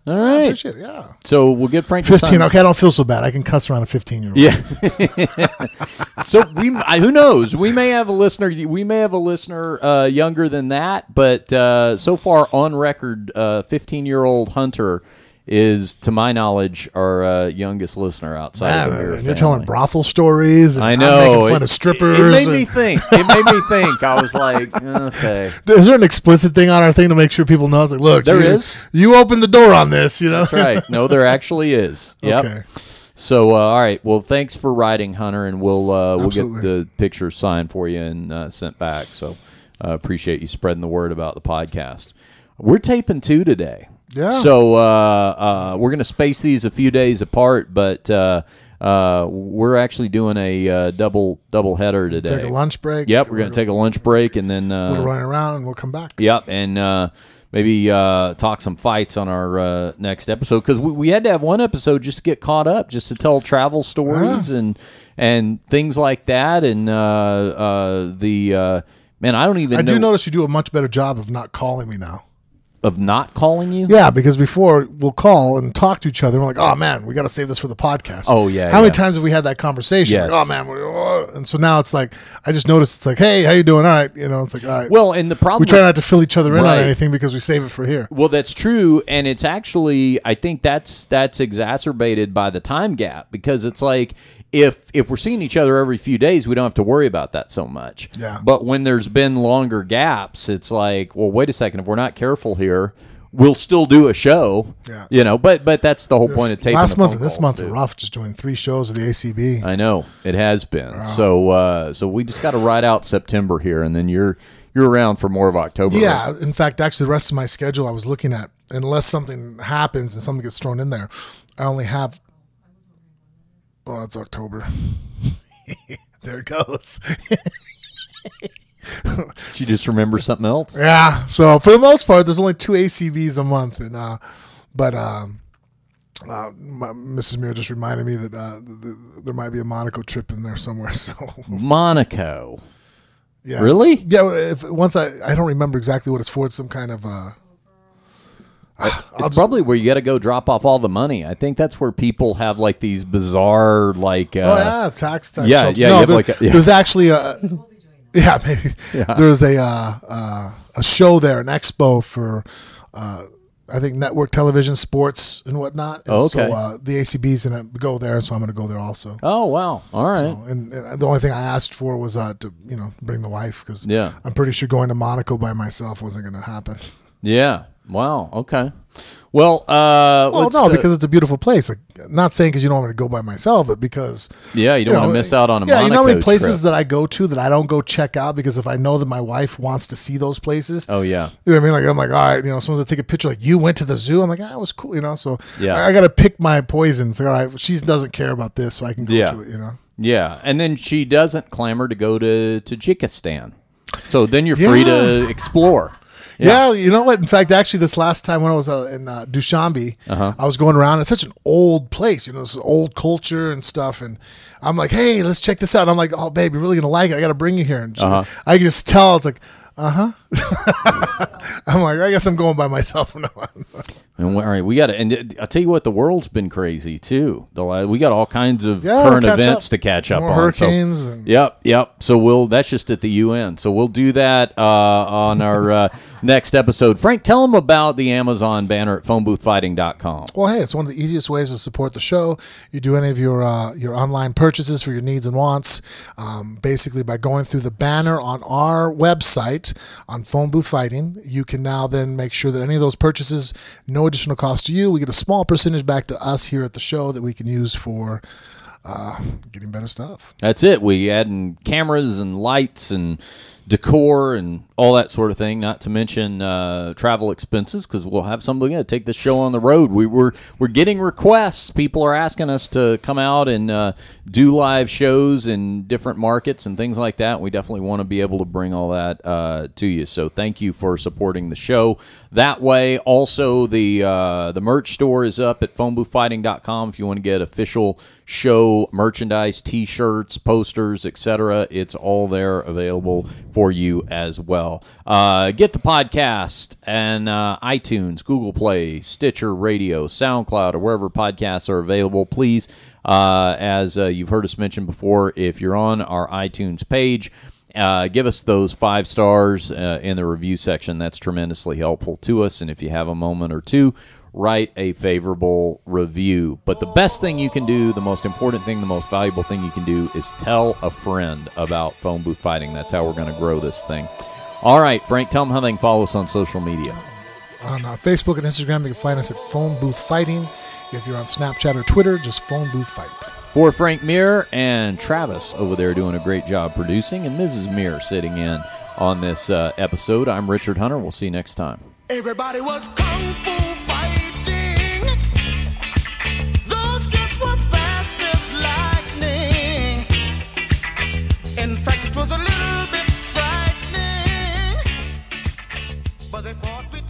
All right. I appreciate it, yeah. So we'll get Frank 15. To sign. Okay, I don't feel so bad. I can cuss around a 15-year-old. Yeah. So who knows? We may have a listener. We may have a listener younger than that. But so far on record, 15-year-old Hunter is, to my knowledge, our youngest listener outside of your family. You're telling brothel stories. And I know. I'm making fun of strippers. It made me think. I was like, okay. Is there an explicit thing on our thing to make sure people know? It's like, look, there is. You opened the door on this, you know? That's right. No, there actually is. Yep. Okay. So, all right. Well, thanks for riding, Hunter, and we'll get the picture signed for you and sent back. So, appreciate you spreading the word about the podcast. We're taping 2 today. Yeah. So we're going to space these a few days apart, but we're actually doing a double header today. Take a lunch break. Yep, we're going to take a lunch break and then we'll run around and we'll come back. Yep, and maybe talk some fights on our next episode, because we had to have one episode just to get caught up, just to tell travel stories and things like that, and man, I don't even. I do notice you do a much better job of not calling me now. Of not calling you? Yeah, because before we'll call and talk to each other. We're like, oh, man, we got to save this for the podcast. Oh, yeah. How many times have we had that conversation? Yes. Like, oh, man. And so now it's like, I just noticed it's like, hey, how you doing? All right. You know, it's like, all right. Well, and the problem. We try not to fill each other in on anything because we save it for here. Well, that's true. And it's actually, I think that's exacerbated by the time gap, because it's like, if we're seeing each other every few days, we don't have to worry about that so much. Yeah. But when there's been longer gaps, it's like, well, wait a second. If we're not careful here, we'll still do a show. Yeah. You know, but that's the whole point of taping. Last month and this month were rough, just doing 3 shows of the ACB. I know. It has been. Wow. So so we just got to ride out September here, and then you're around for more of October. Yeah. Right? In fact, actually, the rest of my schedule I was looking at, unless something happens and something gets thrown in there, I only have... Well, it's October. There it goes. Did you just remember something else? Yeah. So for the most part, there's only 2 ACBs a month, and Mrs. Muir just reminded me that there might be a Monaco trip in there somewhere. So Monaco. Yeah. Really? Yeah. I don't remember exactly what it's for. It's some kind of. It's probably where you got to go drop off all the money. I think that's where people have like these bizarre like. Tax time. Yeah, shelter. Yeah. No, there's actually a. Yeah, maybe. Yeah. There's a show there, an expo for, I think network television, sports, and whatnot. And okay. So the ACB's and go there, so I'm going to go there also. Oh wow! All right. So, and the only thing I asked for was to bring the wife, because I'm pretty sure going to Monaco by myself wasn't going to happen. Yeah. Wow. Okay. Well, because it's a beautiful place. Like, not saying because you don't want me to go by myself, but because you don't want to miss out on a Monaco. You know how many places trip that I go to that I don't go check out because if I know that my wife wants to see those places. Oh yeah. You know what I mean? Like I'm like, all right, someone's gonna take a picture. Like you went to the zoo. I'm like, it was cool. So yeah. I got to pick my poisons. Like, all right, she doesn't care about this, so I can go to it. Yeah, and then she doesn't clamor to go to Kazakhstan. So then you're free to explore. Yeah. You know what? In fact, actually, this last time when I was in Dushanbe, I was going around. It's such an old place, this old culture and stuff. And I'm like, hey, let's check this out. And I'm like, oh, babe, you're really going to like it. I got to bring you here. And I can just tell. It's like, I'm like, I guess I'm going by myself from now on. All right, we got to. And I'll tell you what, the world's been crazy too. We got all kinds of current events to catch up on. Hurricanes. So, yep. So that's just at the UN. So we'll do that on our next episode. Frank, tell them about the Amazon banner at phoneboothfighting.com. Well, hey, it's one of the easiest ways to support the show. You do any of your online purchases for your needs and wants, basically by going through the banner on our website. On Phone Booth Fighting, you can now then make sure that any of those purchases, no additional cost to you. We get a small percentage back to us here at the show that we can use for getting better stuff. That's it. We add in cameras and lights and decor and all that sort of thing, not to mention travel expenses, because we'll have somebody to take this show on the road. We're getting requests. People are asking us to come out and do live shows in different markets and things like that. We definitely want to be able to bring all that to you. So thank you for supporting the show that way. Also, the merch store is up at phoneboothfighting.com if you want to get official show merchandise, t-shirts, posters, etc. It's all there available for you as well. Get the podcast and iTunes, Google Play, Stitcher Radio, SoundCloud, or wherever podcasts are available. Please, as you've heard us mention before, if you're on our iTunes page, give us those 5 stars in the review section. That's tremendously helpful to us. And if you have a moment or two, write a favorable review. But the best thing you can do, the most important thing, the most valuable thing you can do is tell a friend about Phone Booth Fighting. That's how we're going to grow this thing. All right, Frank, tell them how they can follow us on social media. On Facebook and Instagram, you can find us at Phone Booth Fighting. If you're on Snapchat or Twitter, just Phone Booth Fight. For Frank Muir and Travis over there doing a great job producing, and Mrs. Muir sitting in on this episode, I'm Richard Hunter. We'll see you next time. Everybody was kung fu fighting. Those kids were fast as lightning. In fact, it was a little bit frightening. But they fought with